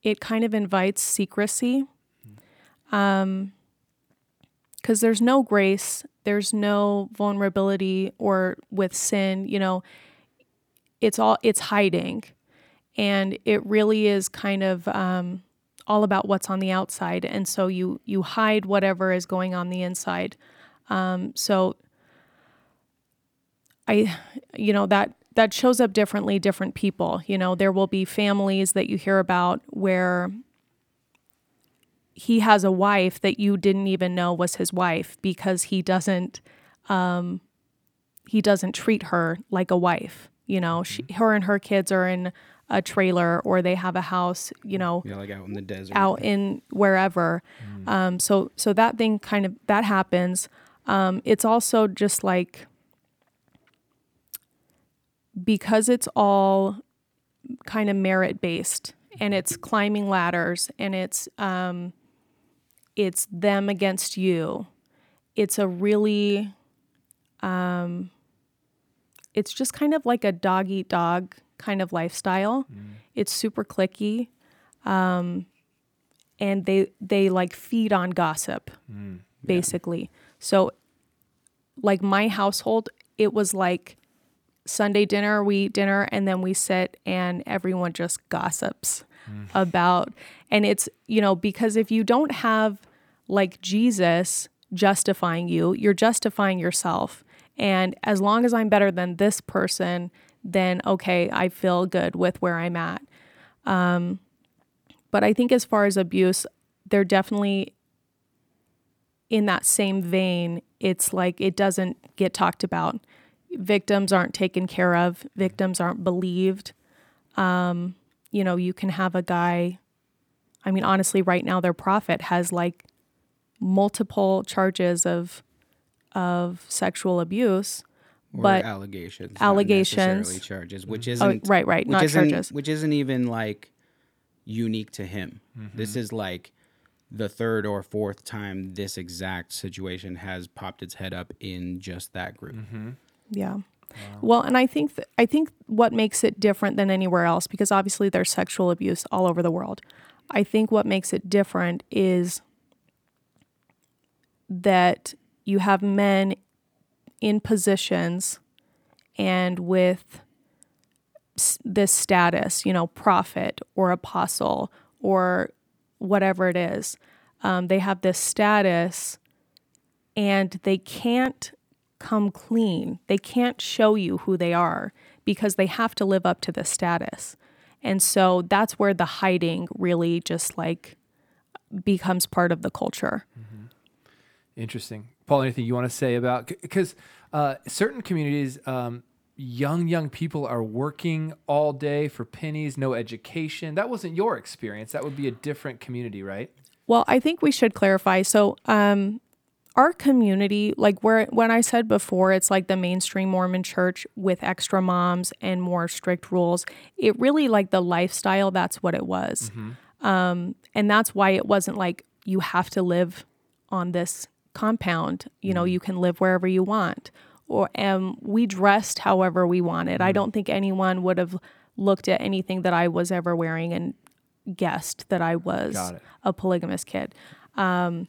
it kind of invites secrecy. Mm-hmm. Um, because there's no grace, there's no vulnerability or with sin, you know, it's all, it's hiding. And it really is kind of um, all about what's on the outside. And so you, you hide whatever is going on the inside. Um, so I, you know, that, that shows up differently, different people, you know, there will be families that you hear about where he has a wife that you didn't even know was his wife because he doesn't, um, he doesn't treat her like a wife. You know, she, her and her kids are in a trailer or they have a house, you know, yeah, like out in the desert, out in wherever. Mm. Um, so, so that thing kind of, that happens. Um, it's also just like, because it's all kind of merit-based and it's climbing ladders and it's, um, it's them against you. It's a really, um, it's just kind of like a dog eat dog kind of lifestyle. Mm. It's super cliquey. Um, and they, they like feed on gossip mm. basically. Yeah. So like my household, it was like Sunday dinner, we eat dinner and then we sit and everyone just gossips mm. about, and it's, you know, because if you don't have like Jesus justifying you, you're justifying yourself. And as long as I'm better than this person, then okay, I feel good with where I'm at. Um, but I think as far as abuse, they're definitely in that same vein. It's like, it doesn't get talked about. Victims aren't taken care of. Victims aren't believed. Um, you know, you can have a guy, I mean, honestly, right now their prophet has like multiple charges of, of sexual abuse, or but allegations, allegations, not charges, which isn't, oh, right, right. Which not isn't, charges, which isn't even like unique to him. Mm-hmm. This is like the third or fourth time this exact situation has popped its head up in just that group. Mm-hmm. Yeah. Wow. Well, and I think th- I think what makes it different than anywhere else, because obviously there's sexual abuse all over the world. I think what makes it different is that you have men in positions and with this status, you know, prophet or apostle or whatever it is. Um, they have this status and they can't come clean. They can't show you who they are because they have to live up to this status. And so that's where the hiding really just like becomes part of the culture. Mm-hmm. Interesting. Paul, anything you want to say about, because uh, certain communities, um, young, young people are working all day for pennies, no education. That wasn't your experience. That would be a different community, right? Well, I think we should clarify. So um, our community, like where when I said before, it's like the mainstream Mormon church with extra moms and more strict rules. It really like the lifestyle, that's what it was. Mm-hmm. Um, and that's why it wasn't like you have to live on this compound. You mm-hmm. know, you can live wherever you want. Or um, we dressed however we wanted. Mm-hmm. I don't think anyone would have looked at anything that I was ever wearing and guessed that I was a polygamous kid. Um,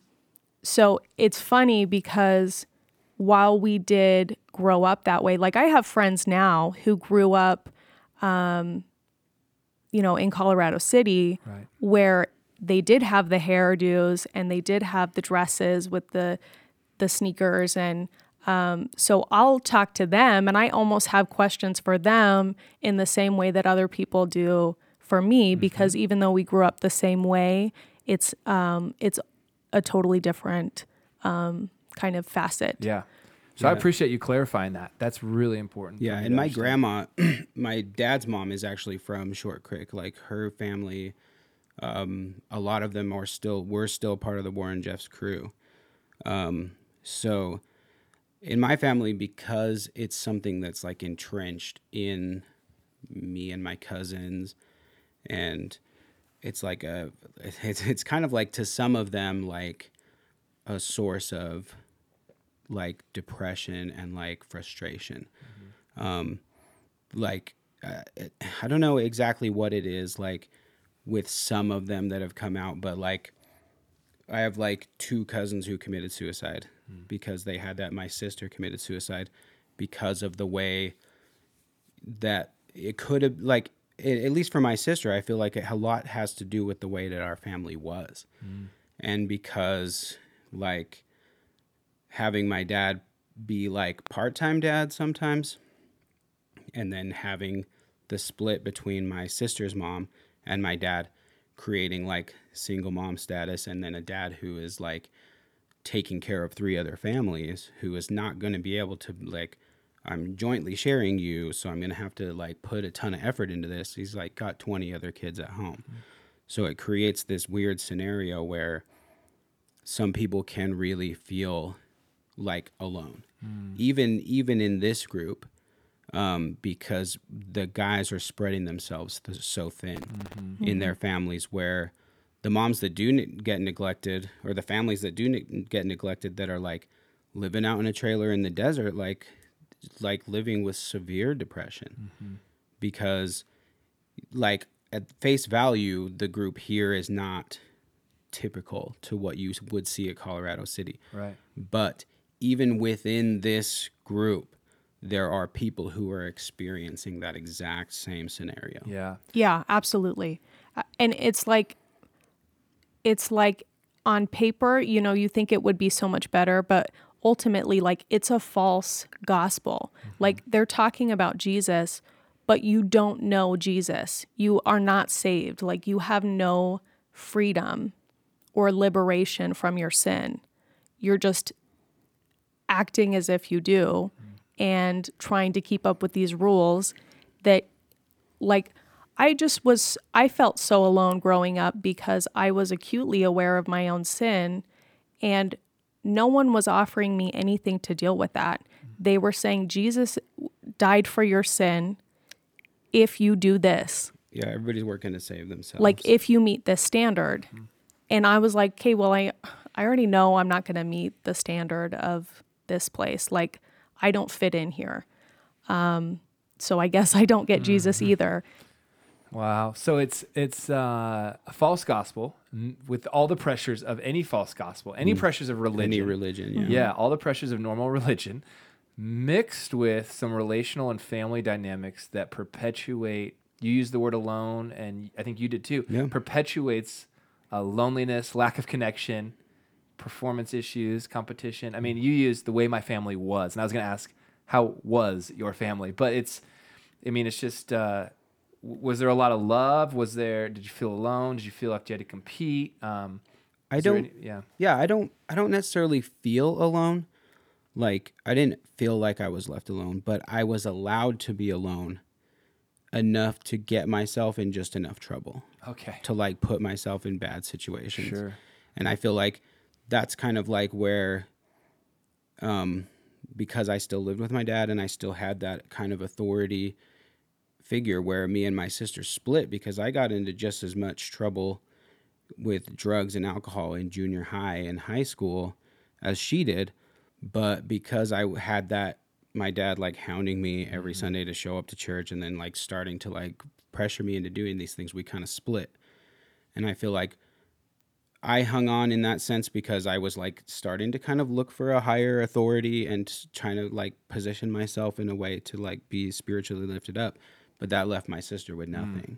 so it's funny because while we did grow up that way, like I have friends now who grew up, um, you know, in Colorado City, right, where they did have the hairdos and they did have the dresses with the the sneakers and Um, so I'll talk to them and I almost have questions for them in the same way that other people do for me, mm-hmm. because even though we grew up the same way, it's, um, it's a totally different, um, kind of facet. Yeah. So yeah. I appreciate you clarifying that. That's really important. Yeah. And my grandma, my dad's mom is actually from Short Creek. Like her family, um, a lot of them are still, we're still part of the Warren Jeffs crew. Um, so in my family, because it's something that's like entrenched in me and my cousins, and it's like a, it's, it's kind of like to some of them, like a source of like depression and like frustration. Mm-hmm. Um, like, uh, it, I don't know exactly what it is like with some of them that have come out, but like, I have like two cousins who committed suicide mm. because they had that. My sister committed suicide because of the way that it could have, like, it, at least for my sister, I feel like it, a lot has to do with the way that our family was. Mm. And because like having my dad be like part-time dad sometimes, and then having the split between my sister's mom and my dad, creating like single mom status, and then a dad who is like taking care of three other families, who is not going to be able to like, I'm jointly sharing you, so I'm going to have to like put a ton of effort into this. He's like got twenty other kids at home. Mm-hmm. So it creates this weird scenario where some people can really feel like alone, mm. even, even in this group, um, because the guys are spreading themselves th- so thin mm-hmm. in their families, where the moms that do ne- get neglected, or the families that do ne- get neglected that are like living out in a trailer in the desert, like, like living with severe depression mm-hmm. because like at face value, the group here is not typical to what you would see at Colorado City. Right. But even within this group, there are people who are experiencing that exact same scenario. Yeah. Yeah, absolutely. And it's like, it's like on paper, you know, you think it would be so much better, but ultimately, like, it's a false gospel. Mm-hmm. Like, they're talking about Jesus, but you don't know Jesus. You are not saved. Like, you have no freedom or liberation from your sin. You're just acting as if you do. Mm-hmm. And trying to keep up with these rules that, like, I just was, I felt so alone growing up because I was acutely aware of my own sin, and no one was offering me anything to deal with that. They were saying, Jesus died for your sin if you do this. Yeah, everybody's working to save themselves. Like, if you meet this standard. Mm-hmm. And I was like, okay, well, I, I already know I'm not going to meet the standard of this place. Like, I don't fit in here. Um, so I guess I don't get mm-hmm. Jesus either. Wow. So it's it's uh, a false gospel with all the pressures of any false gospel, any mm. pressures of religion. Any religion, yeah. Mm-hmm. Yeah, all the pressures of normal religion. mixed with some relational and family dynamics that perpetuate, you use the word alone, and I think you did too, yeah. perpetuates uh, loneliness, lack of connection, performance issues, competition. I mean, you used the way my family was, and I was going to ask, how was your family? But it's, I mean, it's just, uh, was there a lot of love? Was there, did you feel alone? Did you feel like you had to compete? Um, I don't, any, yeah. Yeah, I don't, I don't necessarily feel alone. Like, I didn't feel like I was left alone, but I was allowed to be alone enough to get myself in just enough trouble. Okay. To, like, put myself in bad situations. Sure. And I feel like that's kind of, like, where, um, because I still lived with my dad and I still had that kind of authority figure, where me and my sister split because I got into just as much trouble with drugs and alcohol in junior high and high school as she did. But because I had that, my dad, like, hounding me every mm-hmm. Sunday to show up to church and then, like, starting to, like, pressure me into doing these things, we kind of split. And I feel like I hung on in that sense because I was, like, starting to kind of look for a higher authority and trying to, like, position myself in a way to, like, be spiritually lifted up. But that left my sister with nothing. Mm.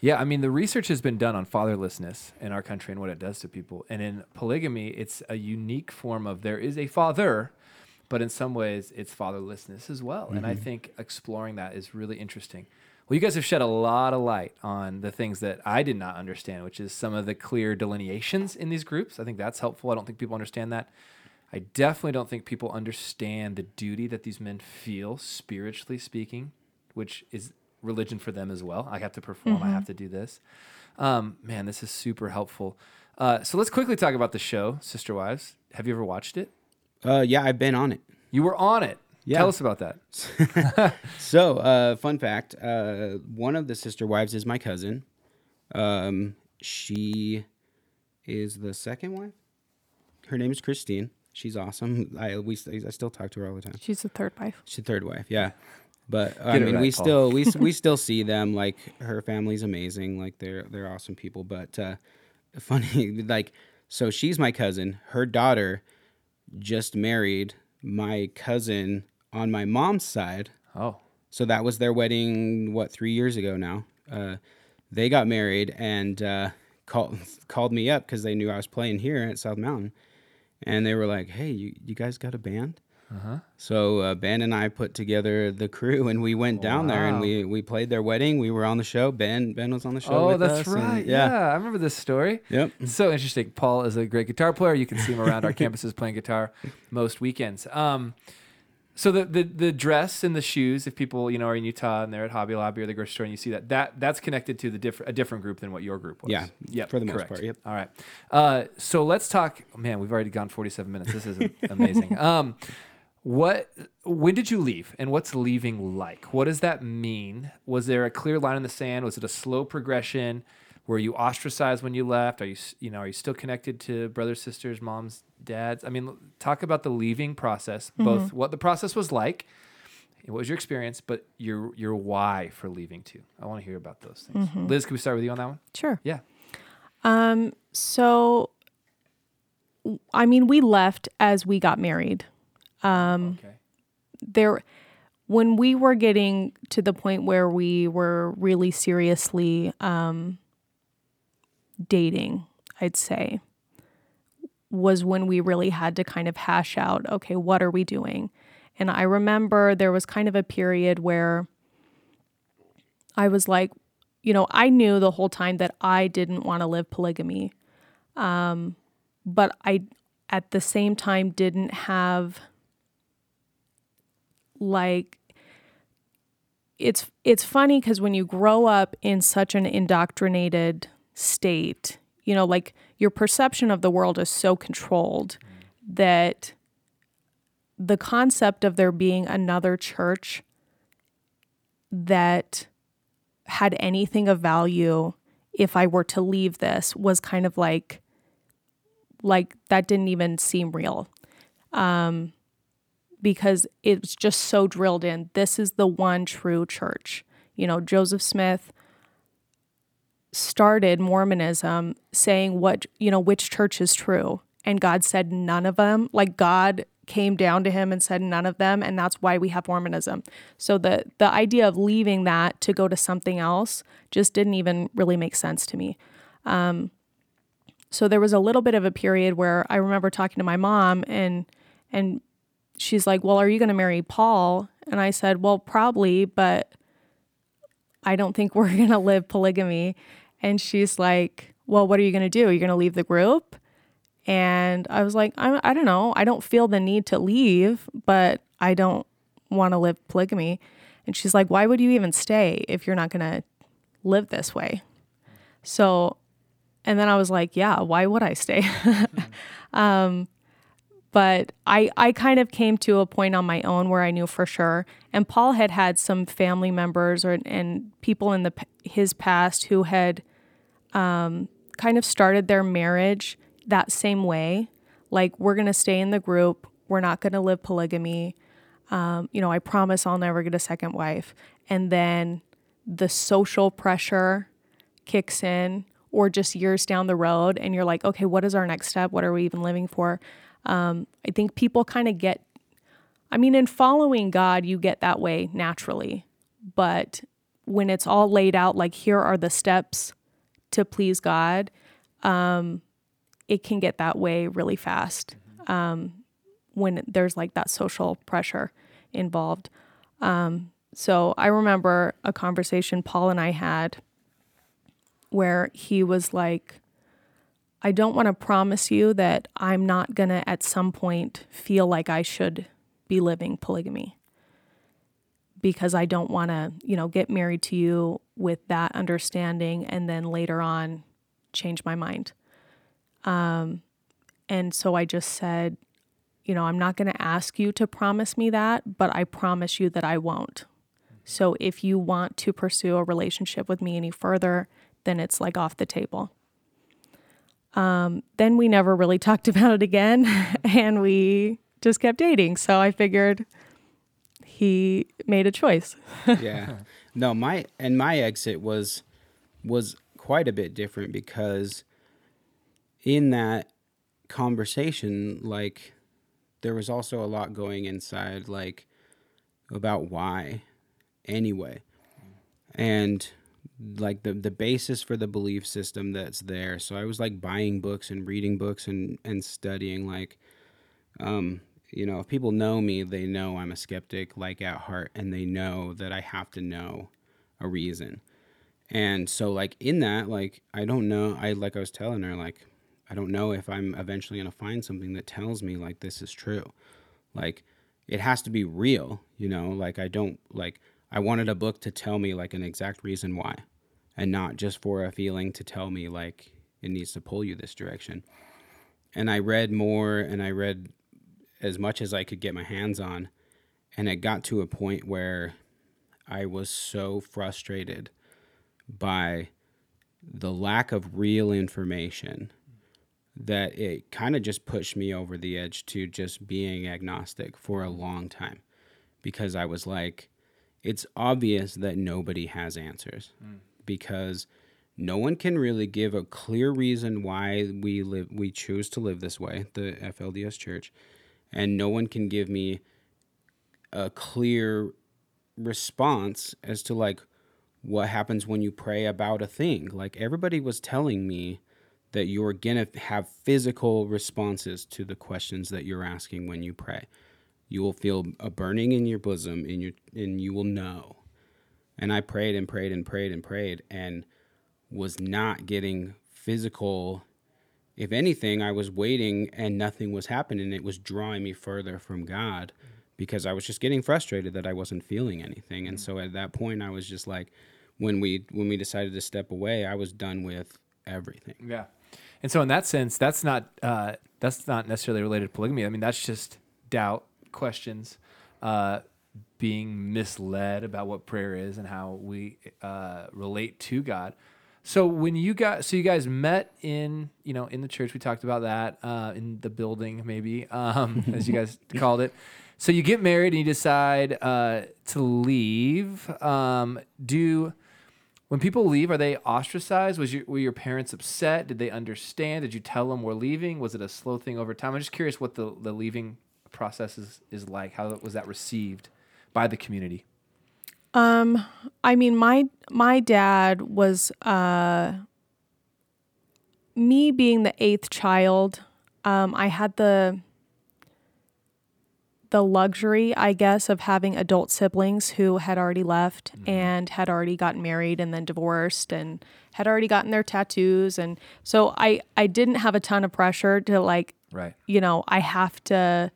Yeah, I mean, the research has been done on fatherlessness in our country and what it does to people. And in polygamy, it's a unique form of there is a father, but in some ways it's fatherlessness as well. Mm-hmm. And I think exploring that is really interesting. Well, you guys have shed a lot of light on the things that I did not understand, which is some of the clear delineations in these groups. I think that's helpful. I don't think people understand that. I definitely don't think people understand the duty that these men feel, spiritually speaking, which is religion for them as well. I have to perform. Mm-hmm. I have to do this. Um, man, this is super helpful. Uh, so let's quickly talk about the show, Sister Wives. Have you ever watched it? Uh, yeah, I've been on it. You were on it. Yeah. Tell us about that. So, uh, fun fact, uh, one of the Sister Wives is my cousin. Um, she is the second wife. Her name is Christine. She's awesome. I we I still talk to her all the time. She's the third wife. She's the third wife, yeah. But I mean, we still we we still see them. Like, her family's amazing. Like, they're they're awesome people. But uh, funny, like, so she's my cousin. Her daughter just married my cousin on my mom's side. Oh, so that was their wedding. What, three years ago now? Uh, they got married and uh, called called me up because they knew I was playing here at South Mountain, and they were like, "Hey, you you guys got a band?" Uh-huh. So uh, Ben and I put together the crew, and we went down wow. there, and we, we played their wedding. We were on the show. Ben Ben was on the show. Oh, with that's us, right. And, yeah. yeah, I remember this story. Yep. It's so interesting. Paul is a great guitar player. You can see him around our campuses playing guitar most weekends. Um, so the, the the dress and the shoes, if people you know are in Utah and they're at Hobby Lobby or the grocery store, and you see that that that's connected to the different a different group than what your group was. Yeah. Yep, for the most correct. part. Yep. All right. Uh, so let's talk. Oh, man, we've already gone forty-seven minutes. This is amazing. um. What? When did you leave, and what's leaving like? What does that mean? Was there a clear line in the sand? Was it a slow progression? Were you ostracized when you left? Are you, you know, are you still connected to brothers, sisters, moms, dads? I mean, talk about the leaving process, both mm-hmm. what the process was like, what was your experience, but your your why for leaving too. I want to hear about those things. Mm-hmm. Liz, can we start with you on that one? Sure. Yeah. Um. So, I mean, we left as we got married. Um, okay. There, when we were getting to the point where we were really seriously, um, dating, I'd say, was when we really had to kind of hash out, okay, what are we doing? And I remember there was kind of a period where I was like, you know, I knew the whole time that I didn't want to live polygamy. Um, but I, at the same time, didn't have... Like, it's it's funny because when you grow up in such an indoctrinated state, you know, like, your perception of the world is so controlled that the concept of there being another church that had anything of value, if I were to leave this, was kind of like, like that didn't even seem real. Um Because it's just so drilled in. This is the one true church. You know, Joseph Smith started Mormonism saying what, you know, which church is true. and God said none of them. Like God came down to him and said none of them, and that's why we have Mormonism. So the the idea of leaving that to go to something else just didn't even really make sense to me. Um, so there was a little bit of a period where I remember talking to my mom, and and she's like, well, are you going to marry Paul? And I said, well, probably, but I don't think we're going to live polygamy. And she's like, well, what are you going to do? Are you going to leave the group? And I was like, I, I don't know. I don't feel the need to leave, but I don't want to live polygamy. And she's like, why would you even stay if you're not going to live this way? So, and then I was like, yeah, why would I stay? mm-hmm. um, but I, I kind of came to a point on my own where I knew for sure. And Paul had had some family members or and people in the his past who had um, kind of started their marriage that same way, like, we're going to stay in the group, we're not going to live polygamy, um, you know, I promise I'll never get a second wife. And then the social pressure kicks in, or just years down the road, and you're like, okay, what is our next step? What are we even living for? Um, I think people kind of get, I mean, in following God, you get that way naturally, but when it's all laid out, like, here are the steps to please God, um, it can get that way really fast um, when there's like that social pressure involved. Um, so I remember a conversation Paul and I had where he was like, I don't want to promise you that I'm not going to at some point feel like I should be living polygamy, because I don't want to, you know, get married to you with that understanding and then later on change my mind. Um, and so I just said, you know, I'm not going to ask you to promise me that, but I promise you that I won't. So if you want to pursue a relationship with me any further, then it's like off the table. Um, then we never really talked about it again and we just kept dating. So I figured he made a choice. yeah. No, my, and my exit was, was quite a bit different, because in that conversation, like, there was also a lot going inside, like, about why anyway. And, like, the, the basis for the belief system that's there. So I was, like, buying books and reading books and, and studying, like, um, you know, if people know me, they know I'm a skeptic, like, at heart, and they know that I have to know a reason. And so, like, in that, like, I don't know, I like I was telling her, like, I don't know if I'm eventually going to find something that tells me, like, this is true. Like, it has to be real, you know? Like, I don't, like, I wanted a book to tell me, like, an exact reason why, and not just for a feeling to tell me, like, it needs to pull you this direction. And I read more, and I read as much as I could get my hands on, and it got to a point where I was so frustrated by the lack of real information that it kind of just pushed me over the edge to just being agnostic for a long time, because I was like, it's obvious that nobody has answers mm. because no one can really give a clear reason why we live, we choose to live this way, the F L D S church, and no one can give me a clear response as to, like, what happens when you pray about a thing. Like, everybody was telling me that you're going to have physical responses to the questions that you're asking when you pray. You will feel a burning in your bosom, and you and you will know. And I prayed and prayed and prayed and prayed and was not getting physical. If anything, I was waiting and nothing was happening. It was drawing me further from God because I was just getting frustrated that I wasn't feeling anything. And so at that point, I was just like, when we when we decided to step away, I was done with everything. Yeah. And so in that sense, that's not uh, that's not necessarily related to polygamy. I mean, that's just doubt, questions, uh, being misled about what prayer is and how we uh, relate to God. So when you got, so you guys met in, you know, in the church, we talked about that, uh, in the building, maybe, um, as you guys called it. So you get married and you decide uh, to leave. Um, do When people leave, are they ostracized? Was your, were your parents upset? Did they understand? Did you tell them we're leaving? Was it a slow thing over time? I'm just curious what the, the leaving process is, is like. How was that received by the community? Um, I mean, my my dad was, uh, me being the eighth child, um, I had the the luxury, I guess, of having adult siblings who had already left mm-hmm. and had already gotten married and then divorced and had already gotten their tattoos. And so I, I didn't have a ton of pressure to like, right. you know, I have to,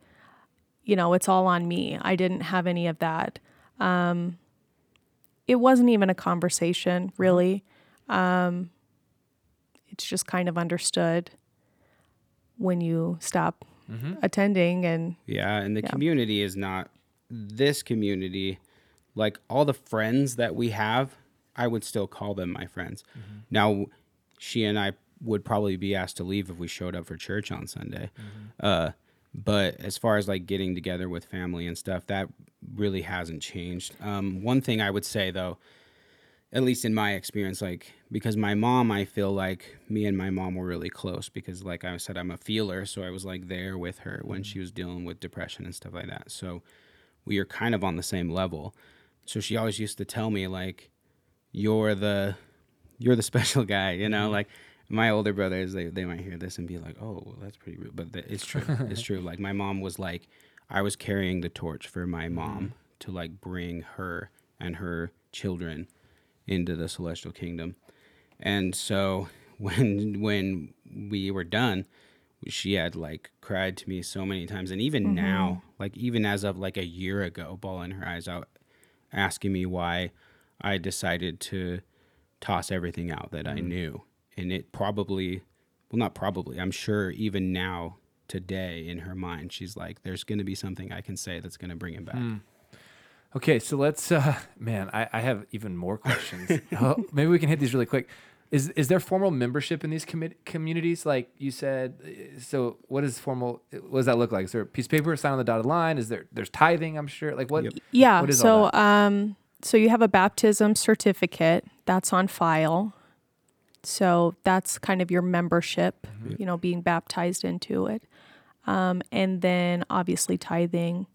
you know, it's all on me. I didn't have any of that. Um, it wasn't even a conversation really. Um, it's just kind of understood when you stop Mm-hmm. attending and yeah and the yeah. community is not this community. Like all the friends that we have, I would still call them my friends. Mm-hmm. Now she and I would probably be asked to leave if we showed up for church on Sunday. Mm-hmm. uh but as far as like getting together with family and stuff, that really hasn't changed. Um one thing I would say though, at least in my experience, like, because my mom, I feel like me and my mom were really close because, like I said, I'm a feeler, so I was, like, there with her when she was dealing with depression and stuff like that. So we are kind of on the same level. So she always used to tell me, like, you're the you're the special guy, you know? Mm-hmm. Like, my older brothers, they, they might hear this and be like, oh, well, that's pretty rude. But the, it's true. It's true. Like, my mom was, like, I was carrying the torch for my mom mm-hmm. to, like, bring her and her children into the celestial kingdom. And so when when we were done, she had like cried to me so many times. And even mm-hmm. now, like even as of like a year ago, bawling her eyes out, asking me why I decided to toss everything out that mm-hmm. I knew. And it probably, well, not probably, I'm sure even now today in her mind, she's like, there's going to be something I can say that's going to bring him back. Mm. Okay, so let's, uh, man, I, I have even more questions. Oh, maybe we can hit these really quick. Is is there formal membership in these comi- communities? Like you said, so what is formal, what does that look like? Is there a piece of paper, sign on the dotted line? Is there, there's tithing, I'm sure? Like what? Yep. Yeah, what is so, all that? Um, so you have a baptism certificate that's on file. So that's kind of your membership, mm-hmm. you know, being baptized into it. Um, and then obviously tithing.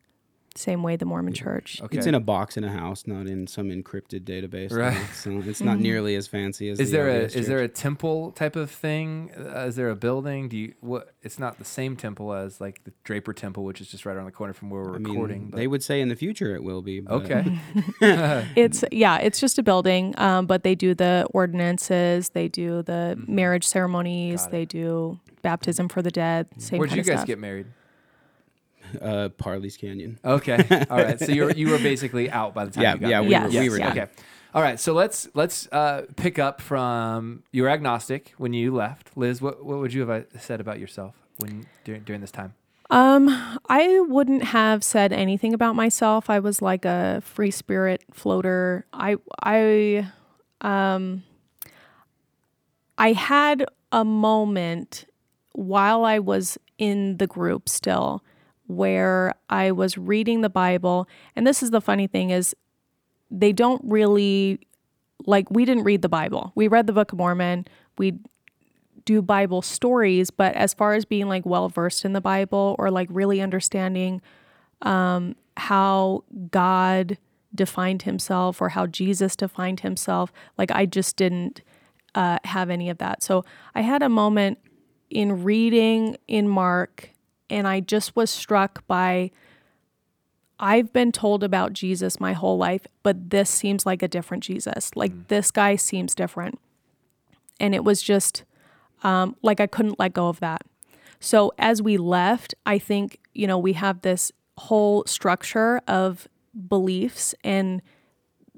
Same way the Mormon yeah. Church. Okay. It's in a box in a house, not in some encrypted database. Right. So it's not mm-hmm. nearly as fancy as. Is the there a church. Is there a temple type of thing? Uh, is there a building? Do you what? It's not the same temple as like the Draper Temple, which is just right around the corner from where we're I recording. Mean, they would say in the future it will be. But. Okay. it's yeah, it's just a building, um, but they do the ordinances, they do the mm-hmm. marriage ceremonies, they do baptism for the dead. Mm-hmm. Same. Where'd kind you of guys stuff. Get married? Uh, Parley's Canyon. Okay, all right. So you you were basically out by the time. Yeah, you got yeah, we yes. were, yes. we were yeah. Okay, all right. So let's let's uh, pick up from you were agnostic when you left, Liz. What what would you have said about yourself when during during this time? Um, I wouldn't have said anything about myself. I was like a free spirit floater. I I um I had a moment while I was in the group still, where I was reading the Bible. And this is the funny thing is they don't really, like we didn't read the Bible. We read the Book of Mormon. We do Bible stories, but as far as being like well-versed in the Bible or like really understanding um, how God defined himself or how Jesus defined himself, like I just didn't uh, have any of that. So I had a moment in reading in Mark, and I just was struck by, I've been told about Jesus my whole life, but this seems like a different Jesus. Like mm. this guy seems different. And it was just um, like, I couldn't let go of that. So as we left, I think, you know, we have this whole structure of beliefs and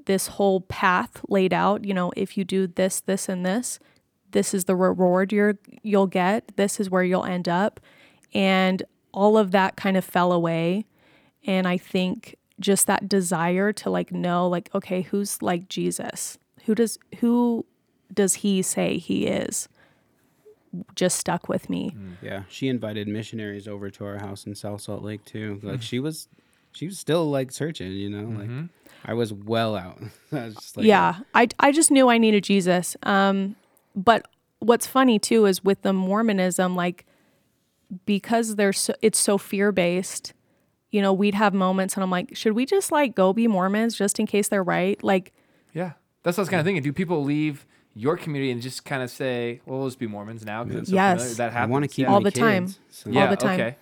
this whole path laid out. You know, if you do this, this, and this, this is the reward you're, you'll get. This is where you'll end up. And all of that kind of fell away. And I think just that desire to like know, like, okay, who's like Jesus? Who does who does he say he is? Just stuck with me. Yeah. She invited missionaries over to our house in South Salt Lake too. Like she was she was still like searching, you know, mm-hmm. like I was well out. I was just like, yeah, I, I just knew I needed Jesus. Um, but what's funny too, is with the Mormonism, like because there's so, it's so fear-based, you know, we'd have moments and I'm like, should we just like go be Mormons just in case they're right? Like, yeah, that's what I was kind of thinking. Do people leave your community and just kind of say, well, we'll just be Mormons now? Cause it's so yes. familiar. That happens. I want to keep yeah. all the kids, time. So. Yeah, all the time. Okay.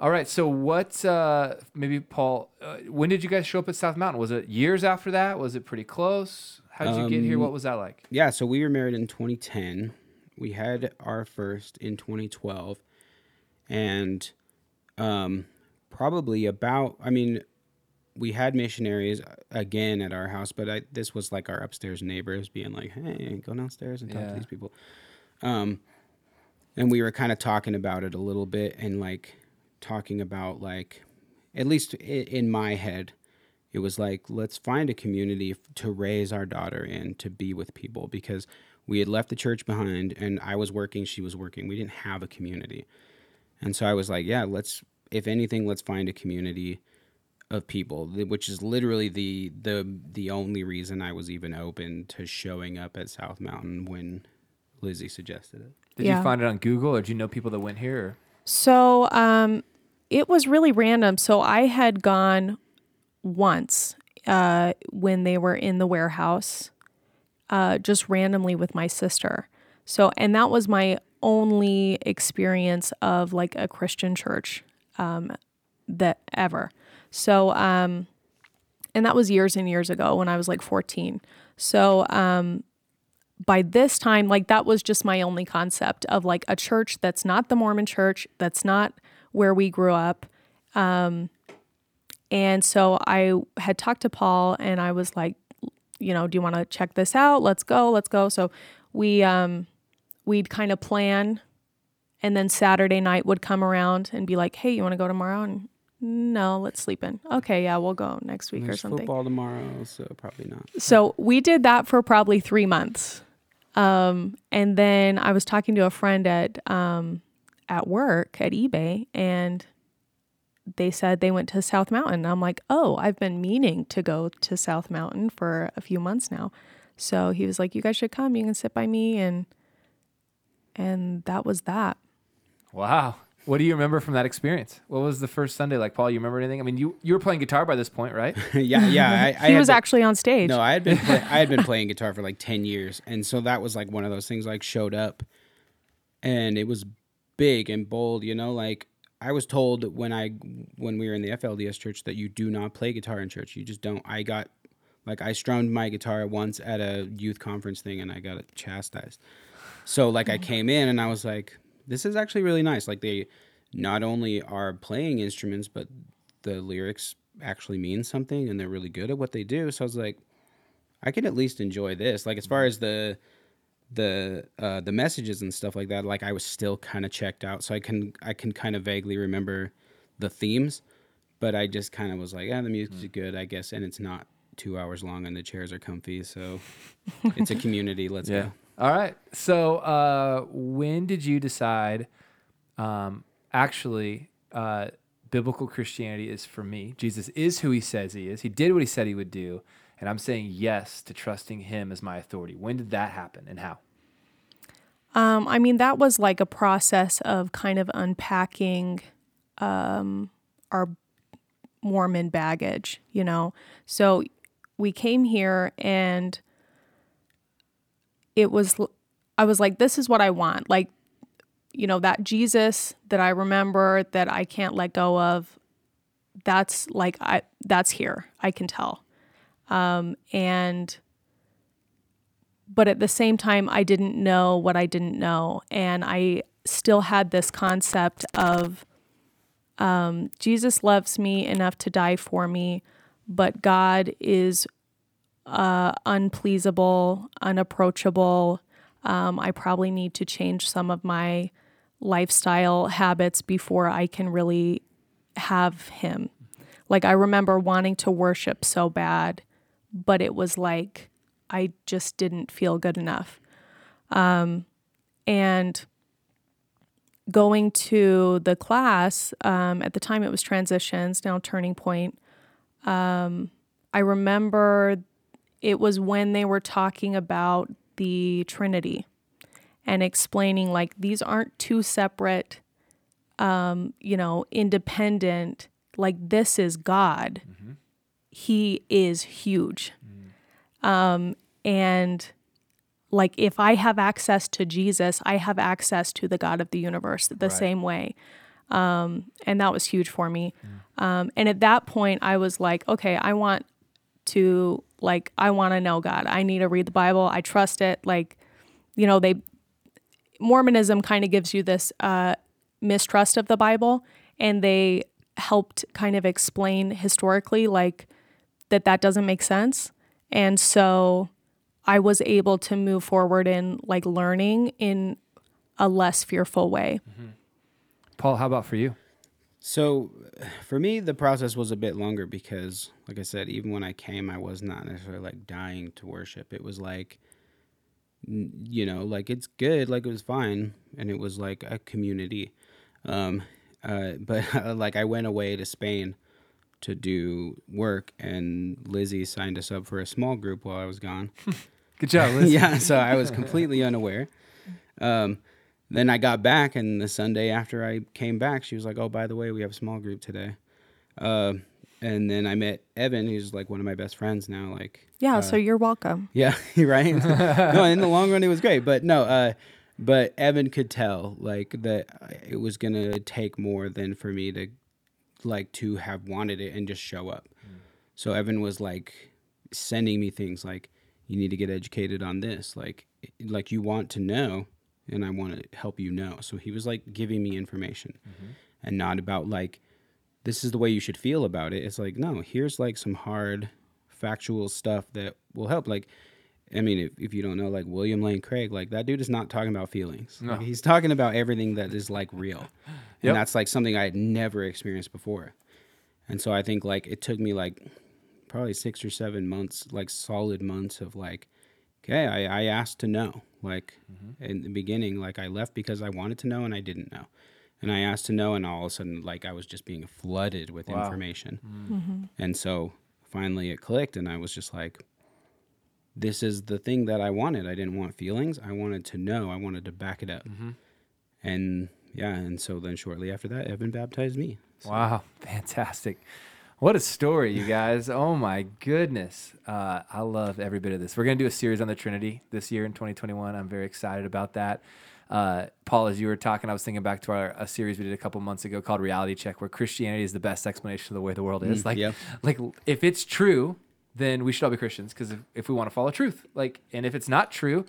All right. So what, uh, maybe Paul, uh, when did you guys show up at South Mountain? Was it years after that? Was it pretty close? How did um, you get here? What was that like? Yeah. So we were married in twenty ten. We had our first in twenty twelve. And um, probably about, I mean, we had missionaries again at our house, but I, this was like our upstairs neighbors being like, hey, go downstairs and talk yeah. to these people. Um, and we were kind of talking about it a little bit and like talking about like, at least in my head, it was like, let's find a community to raise our daughter in, to be with people, because we had left the church behind and I was working, she was working. We didn't have a community. And so I was like, yeah, let's, if anything, let's find a community of people, which is literally the the the only reason I was even open to showing up at South Mountain when Lizzie suggested it. Did yeah. you find it on Google, or did you know people that went here? Or? So um, it was really random. So I had gone once uh, when they were in the warehouse, uh, just randomly with my sister. So and that was my only experience of like a Christian church um, that ever. So, um, and that was years and years ago when I was like fourteen. So, um, by this time, like that was just my only concept of like a church that's not the Mormon church, that's not where we grew up. Um, and so I had talked to Paul and I was like, you know, do you want to check this out? Let's go, let's go. So we, um, we'd kind of plan and then Saturday night would come around and be like, hey, you want to go tomorrow? And no, let's sleep in. Okay, yeah, we'll go next week There's or something. Football tomorrow, so probably not. So we did that for probably three months, um, and then I was talking to a friend at um, at work at eBay, and they said they went to South Mountain. I'm like, oh, I've been meaning to go to South Mountain for a few months now. So he was like, you guys should come. You can sit by me, and and that was that. Wow. What do you remember from that experience? What was the first Sunday like, Paul? You remember anything? I mean, you, you were playing guitar by this point, right? yeah, yeah. I, I he was been, actually on stage. No, I had been play, I had been playing guitar for like ten years, and so that was like one of those things. Like showed up, and it was big and bold. You know, like I was told when I when we were in the F L D S church that you do not play guitar in church. You just don't. I got like I strummed my guitar once at a youth conference thing, and I got chastised. So like I came in and I was like, this is actually really nice. Like they not only are playing instruments, but the lyrics actually mean something and they're really good at what they do. So I was like, I can at least enjoy this. Like as far as the the uh, the messages and stuff like that, like I was still kind of checked out. So I can I can kind of vaguely remember the themes, but I just kind of was like, yeah, the music's mm-hmm. good, I guess. And it's not two hours long and the chairs are comfy. So it's a community. Let's yeah. go. All right. So uh, when did you decide, um, actually, uh, biblical Christianity is for me? Jesus is who he says he is. He did what he said he would do. And I'm saying yes to trusting him as my authority. When did that happen and how? Um, I mean, that was like a process of kind of unpacking um, our Mormon baggage, you know. So we came here and it was, I was like, this is what I want. Like, you know, that Jesus that I remember that I can't let go of, that's like, I, that's here, I can tell. Um, and, but at the same time, I didn't know what I didn't know. And I still had this concept of, um, Jesus loves me enough to die for me, but God is Uh, unpleasable, unapproachable. Um, I probably need to change some of my lifestyle habits before I can really have him. Like I remember wanting to worship so bad, but it was like I just didn't feel good enough. Um, and going to the class, um, at the time it was Transitions, now Turning Point, Um, I remember it was when they were talking about the Trinity and explaining, like, these aren't two separate, um, you know, independent, like, this is God. Mm-hmm. He is huge. Mm. Um, and like, if I have access to Jesus, I have access to the God of the universe the right. same way. Um, and that was huge for me. Mm. Um, and at that point I was like, okay, I want to, like, I want to know God. I need to read the Bible. I trust it. Like, you know, they, Mormonism kind of gives you this, uh, mistrust of the Bible, and they helped kind of explain historically, like, that that doesn't make sense. And so I was able to move forward in, like, learning in a less fearful way. Mm-hmm. Paul, how about for you? So for me, the process was a bit longer because, like I said, even when I came, I was not necessarily, like, dying to worship. It was like, you know, like, it's good, like, it was fine, and it was like a community. Um, uh, but, uh, like, I went away to Spain to do work, and Lizzie signed us up for a small group while I was gone. Good job, Liz. Yeah, so I was completely unaware. Um, then I got back, and the Sunday after I came back, she was like, oh, by the way, we have a small group today. Uh, and then I met Evan, who's, like, one of my best friends now. Like, yeah, uh, so you're welcome. Yeah, right? No, in the long run, it was great. But, no, uh, but Evan could tell, like, that it was going to take more than for me to, like, to have wanted it and just show up. Mm. So Evan was, like, sending me things like, you need to get educated on this. Like, like you want to know, and I want to help you know. So he was, like, giving me information, mm-hmm. and not about, like, this is the way you should feel about it. It's like, no, here's, like, some hard factual stuff that will help. Like, I mean, if, if you don't know, like, William Lane Craig, like, that dude is not talking about feelings. No. Like, he's talking about everything that is, like, real. And yep. that's, like, something I had never experienced before. And so I think, like, it took me, like, probably six or seven months, like, solid months of, like, okay, I, I asked to know. Like, mm-hmm. in the beginning, like, I left because I wanted to know and I didn't know. And I asked to know, and all of a sudden, like, I was just being flooded with wow. information. Mm-hmm. And so finally it clicked, and I was just like, this is the thing that I wanted. I didn't want feelings. I wanted to know. I wanted to back it up. Mm-hmm. And yeah, and so then shortly after that, Evan baptized me. So. Wow, fantastic. What a story, you guys. Oh, my goodness. Uh, I love every bit of this. We're going to do a series on the Trinity this year in twenty twenty-one. I'm very excited about that. Uh, Paul, as you were talking, I was thinking back to our a series we did a couple months ago called Reality Check, where Christianity is the best explanation of the way the world is. Mm, like, yeah. like, if it's true, then we should all be Christians, because if, if we want to follow truth. Like, and if it's not true,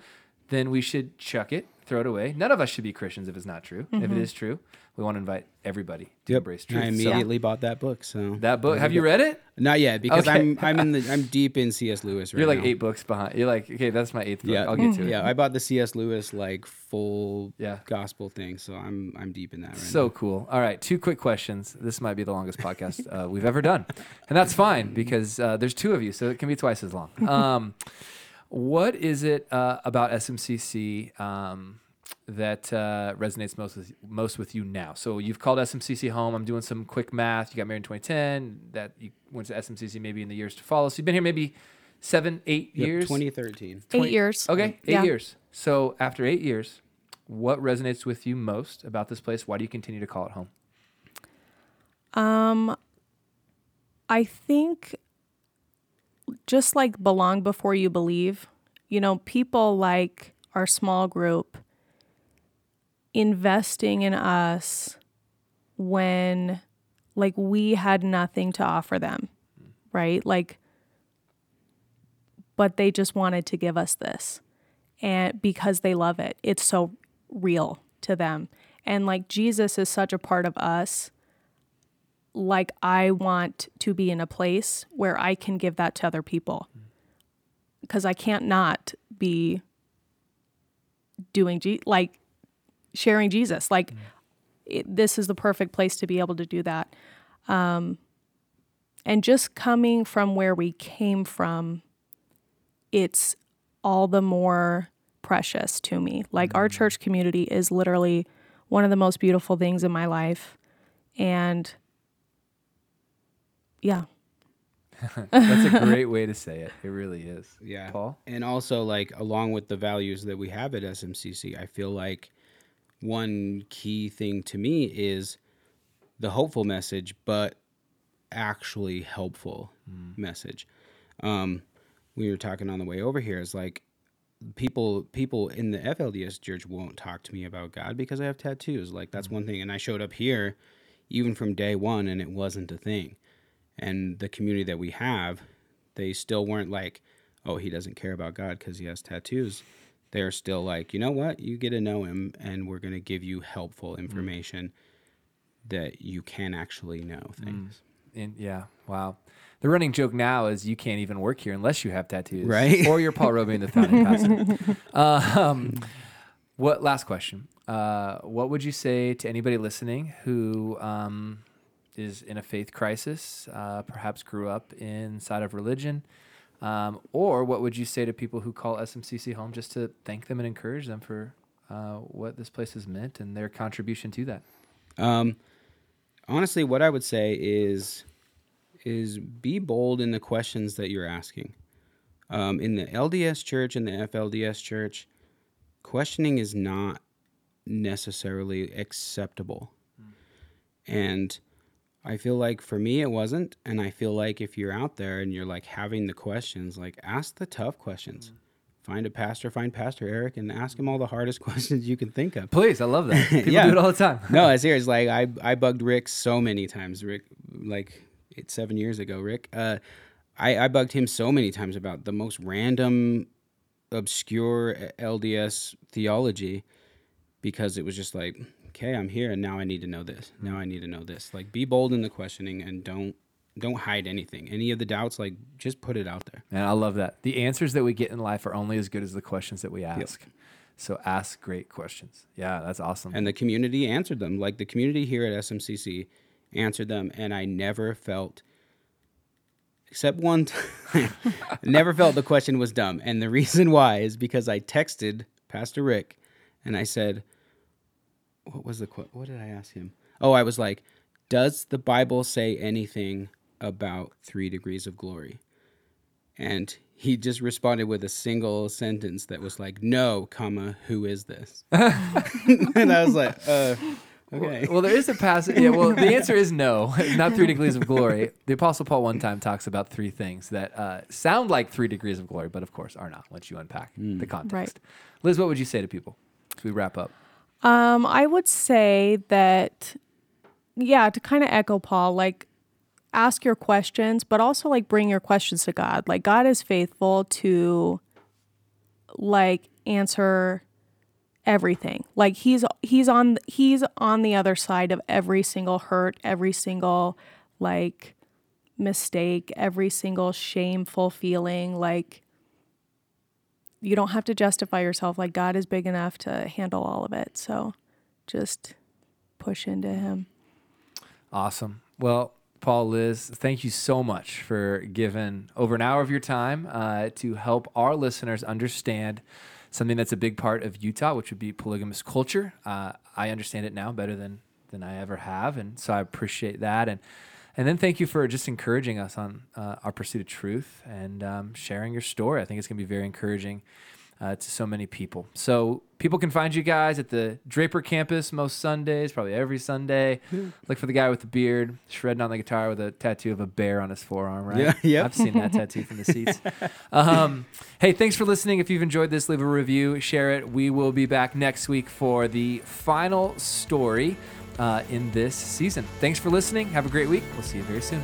then we should chuck it, throw it away. None of us should be Christians if it's not true. Mm-hmm. If it is true, we want to invite everybody to yep. embrace truth. I immediately so, bought that book. So that book, have you read it? Not yet, because okay. I'm I'm in the I'm deep in C S. Lewis right now. You're like now. eight books behind. You're like, okay, that's my eighth book. Yeah. I'll get to mm-hmm. it. Yeah, I bought the C S. Lewis like full yeah. gospel thing, so I'm I'm deep in that right so now. So cool. All right, two quick questions. This might be the longest podcast uh, we've ever done, and that's fine because uh, there's two of you, so it can be twice as long. Um, What is it uh, about S M C C um, that uh, resonates most with, most with you now? So you've called S M C C home. I'm doing some quick math. You got married in twenty ten. That you went to S M C C maybe in the years to follow. So you've been here maybe seven, eight yep, years? twenty thirteen. twenty, eight years. Okay, eight yeah. years. So after eight years, what resonates with you most about this place? Why do you continue to call it home? Um, I think... just like belong before you believe, you know, people like our small group investing in us when like we had nothing to offer them, right? Like, but they just wanted to give us this and because they love it. It's so real to them. And like Jesus is such a part of us. Like I want to be in a place where I can give that to other people, because I can't not be doing, G- like sharing Jesus. Like mm. it, this is the perfect place to be able to do that. Um, and just coming from where we came from, it's all the more precious to me. Like mm. our church community is literally one of the most beautiful things in my life. And yeah. That's a great way to say it. It really is. Yeah. Paul? And also, like, along with the values that we have at S M C C, I feel like one key thing to me is the hopeful message, but actually helpful mm. message. Um, we were talking on the way over here. It's like people people in the F L D S church won't talk to me about God because I have tattoos. Like, that's mm. one thing. And I showed up here even from day one, and it wasn't a thing. And the community that we have, they still weren't like, oh, he doesn't care about God because he has tattoos. They're still like, you know what? You get to know him, and we're going to give you helpful information mm. that you can actually know things. Mm. And yeah, wow. The running joke now is you can't even work here unless you have tattoos. Right. Or you're Paul Roby in the founding pastor. Uh, um, what, last question. Uh, what would you say to anybody listening who... Um, is in a faith crisis, uh, perhaps grew up inside of religion, um, or what would you say to people who call S M C C home just to thank them and encourage them for uh, what this place has meant and their contribution to that? Um, honestly, what I would say is is be bold in the questions that you're asking. Um, in the L D S church, in the F L D S church, questioning is not necessarily acceptable. Mm. And I feel like for me it wasn't, and I feel like if you're out there and you're like having the questions, like ask the tough questions. Mm-hmm. Find a pastor, find Pastor Eric, and ask him all the hardest questions you can think of. Please, I love that. People yeah. do it all the time. No, it's serious. Like I, I bugged Rick so many times. Rick, like it's seven years ago. Rick, uh, I, I bugged him so many times about the most random, obscure L D S theology, because it was just like, okay, I'm here, and now I need to know this. Now I need to know this. Like, be bold in the questioning, and don't don't hide anything. Any of the doubts, like, just put it out there. Man, I love that. The answers that we get in life are only as good as the questions that we ask. Yep. So ask great questions. Yeah, that's awesome. And the community answered them. Like, the community here at S M C C answered them, and I never felt, except one time, never felt the question was dumb. And the reason why is because I texted Pastor Rick, and I said, What was the quote? What did I ask him? Oh, I was like, does the Bible say anything about three degrees of glory? And he just responded with a single sentence that was like, no, comma, who is this? And I was like, uh, okay. Well, well, there is a passage. Yeah, well, the answer is no, not three degrees of glory. The Apostle Paul one time talks about three things that uh, sound like three degrees of glory, but of course are not once you unpack mm. the context. Right. Liz, what would you say to people as we wrap up? Um, I would say that, yeah, to kind of echo Paul, like ask your questions, but also like bring your questions to God. Like God is faithful to like answer everything. Like he's, he's on, he's on the other side of every single hurt, every single like mistake, every single shameful feeling. Like you don't have to justify yourself. Like God is big enough to handle all of it. So just push into him. Awesome. Well, Paul, Liz, thank you so much for giving over an hour of your time uh, to help our listeners understand something that's a big part of Utah, which would be polygamous culture. Uh, I understand it now better than, than I ever have. And so I appreciate that. And, And then thank you for just encouraging us on uh, our pursuit of truth and um, sharing your story. I think it's going to be very encouraging uh, to so many people. So people can find you guys at the Draper campus most Sundays, probably every Sunday. Look for the guy with the beard, shredding on the guitar with a tattoo of a bear on his forearm, right? Yeah, yep. I've seen that tattoo from the seats. Um, hey, thanks for listening. If you've enjoyed this, leave a review, share it. We will be back next week for the final story Uh, in this season. Thanks for listening. Have a great week. We'll see you very soon.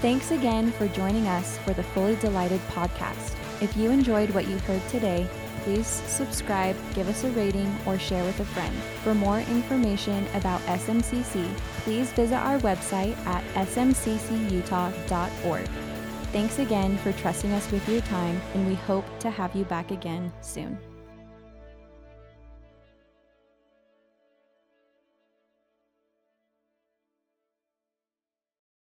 Thanks again for joining us for the Fully Delighted podcast. If you enjoyed what you heard today, please subscribe, give us a rating, or share with a friend. For more information about S M C C, please visit our website at S M C C utah dot org. Thanks again for trusting us with your time, and we hope to have you back again soon.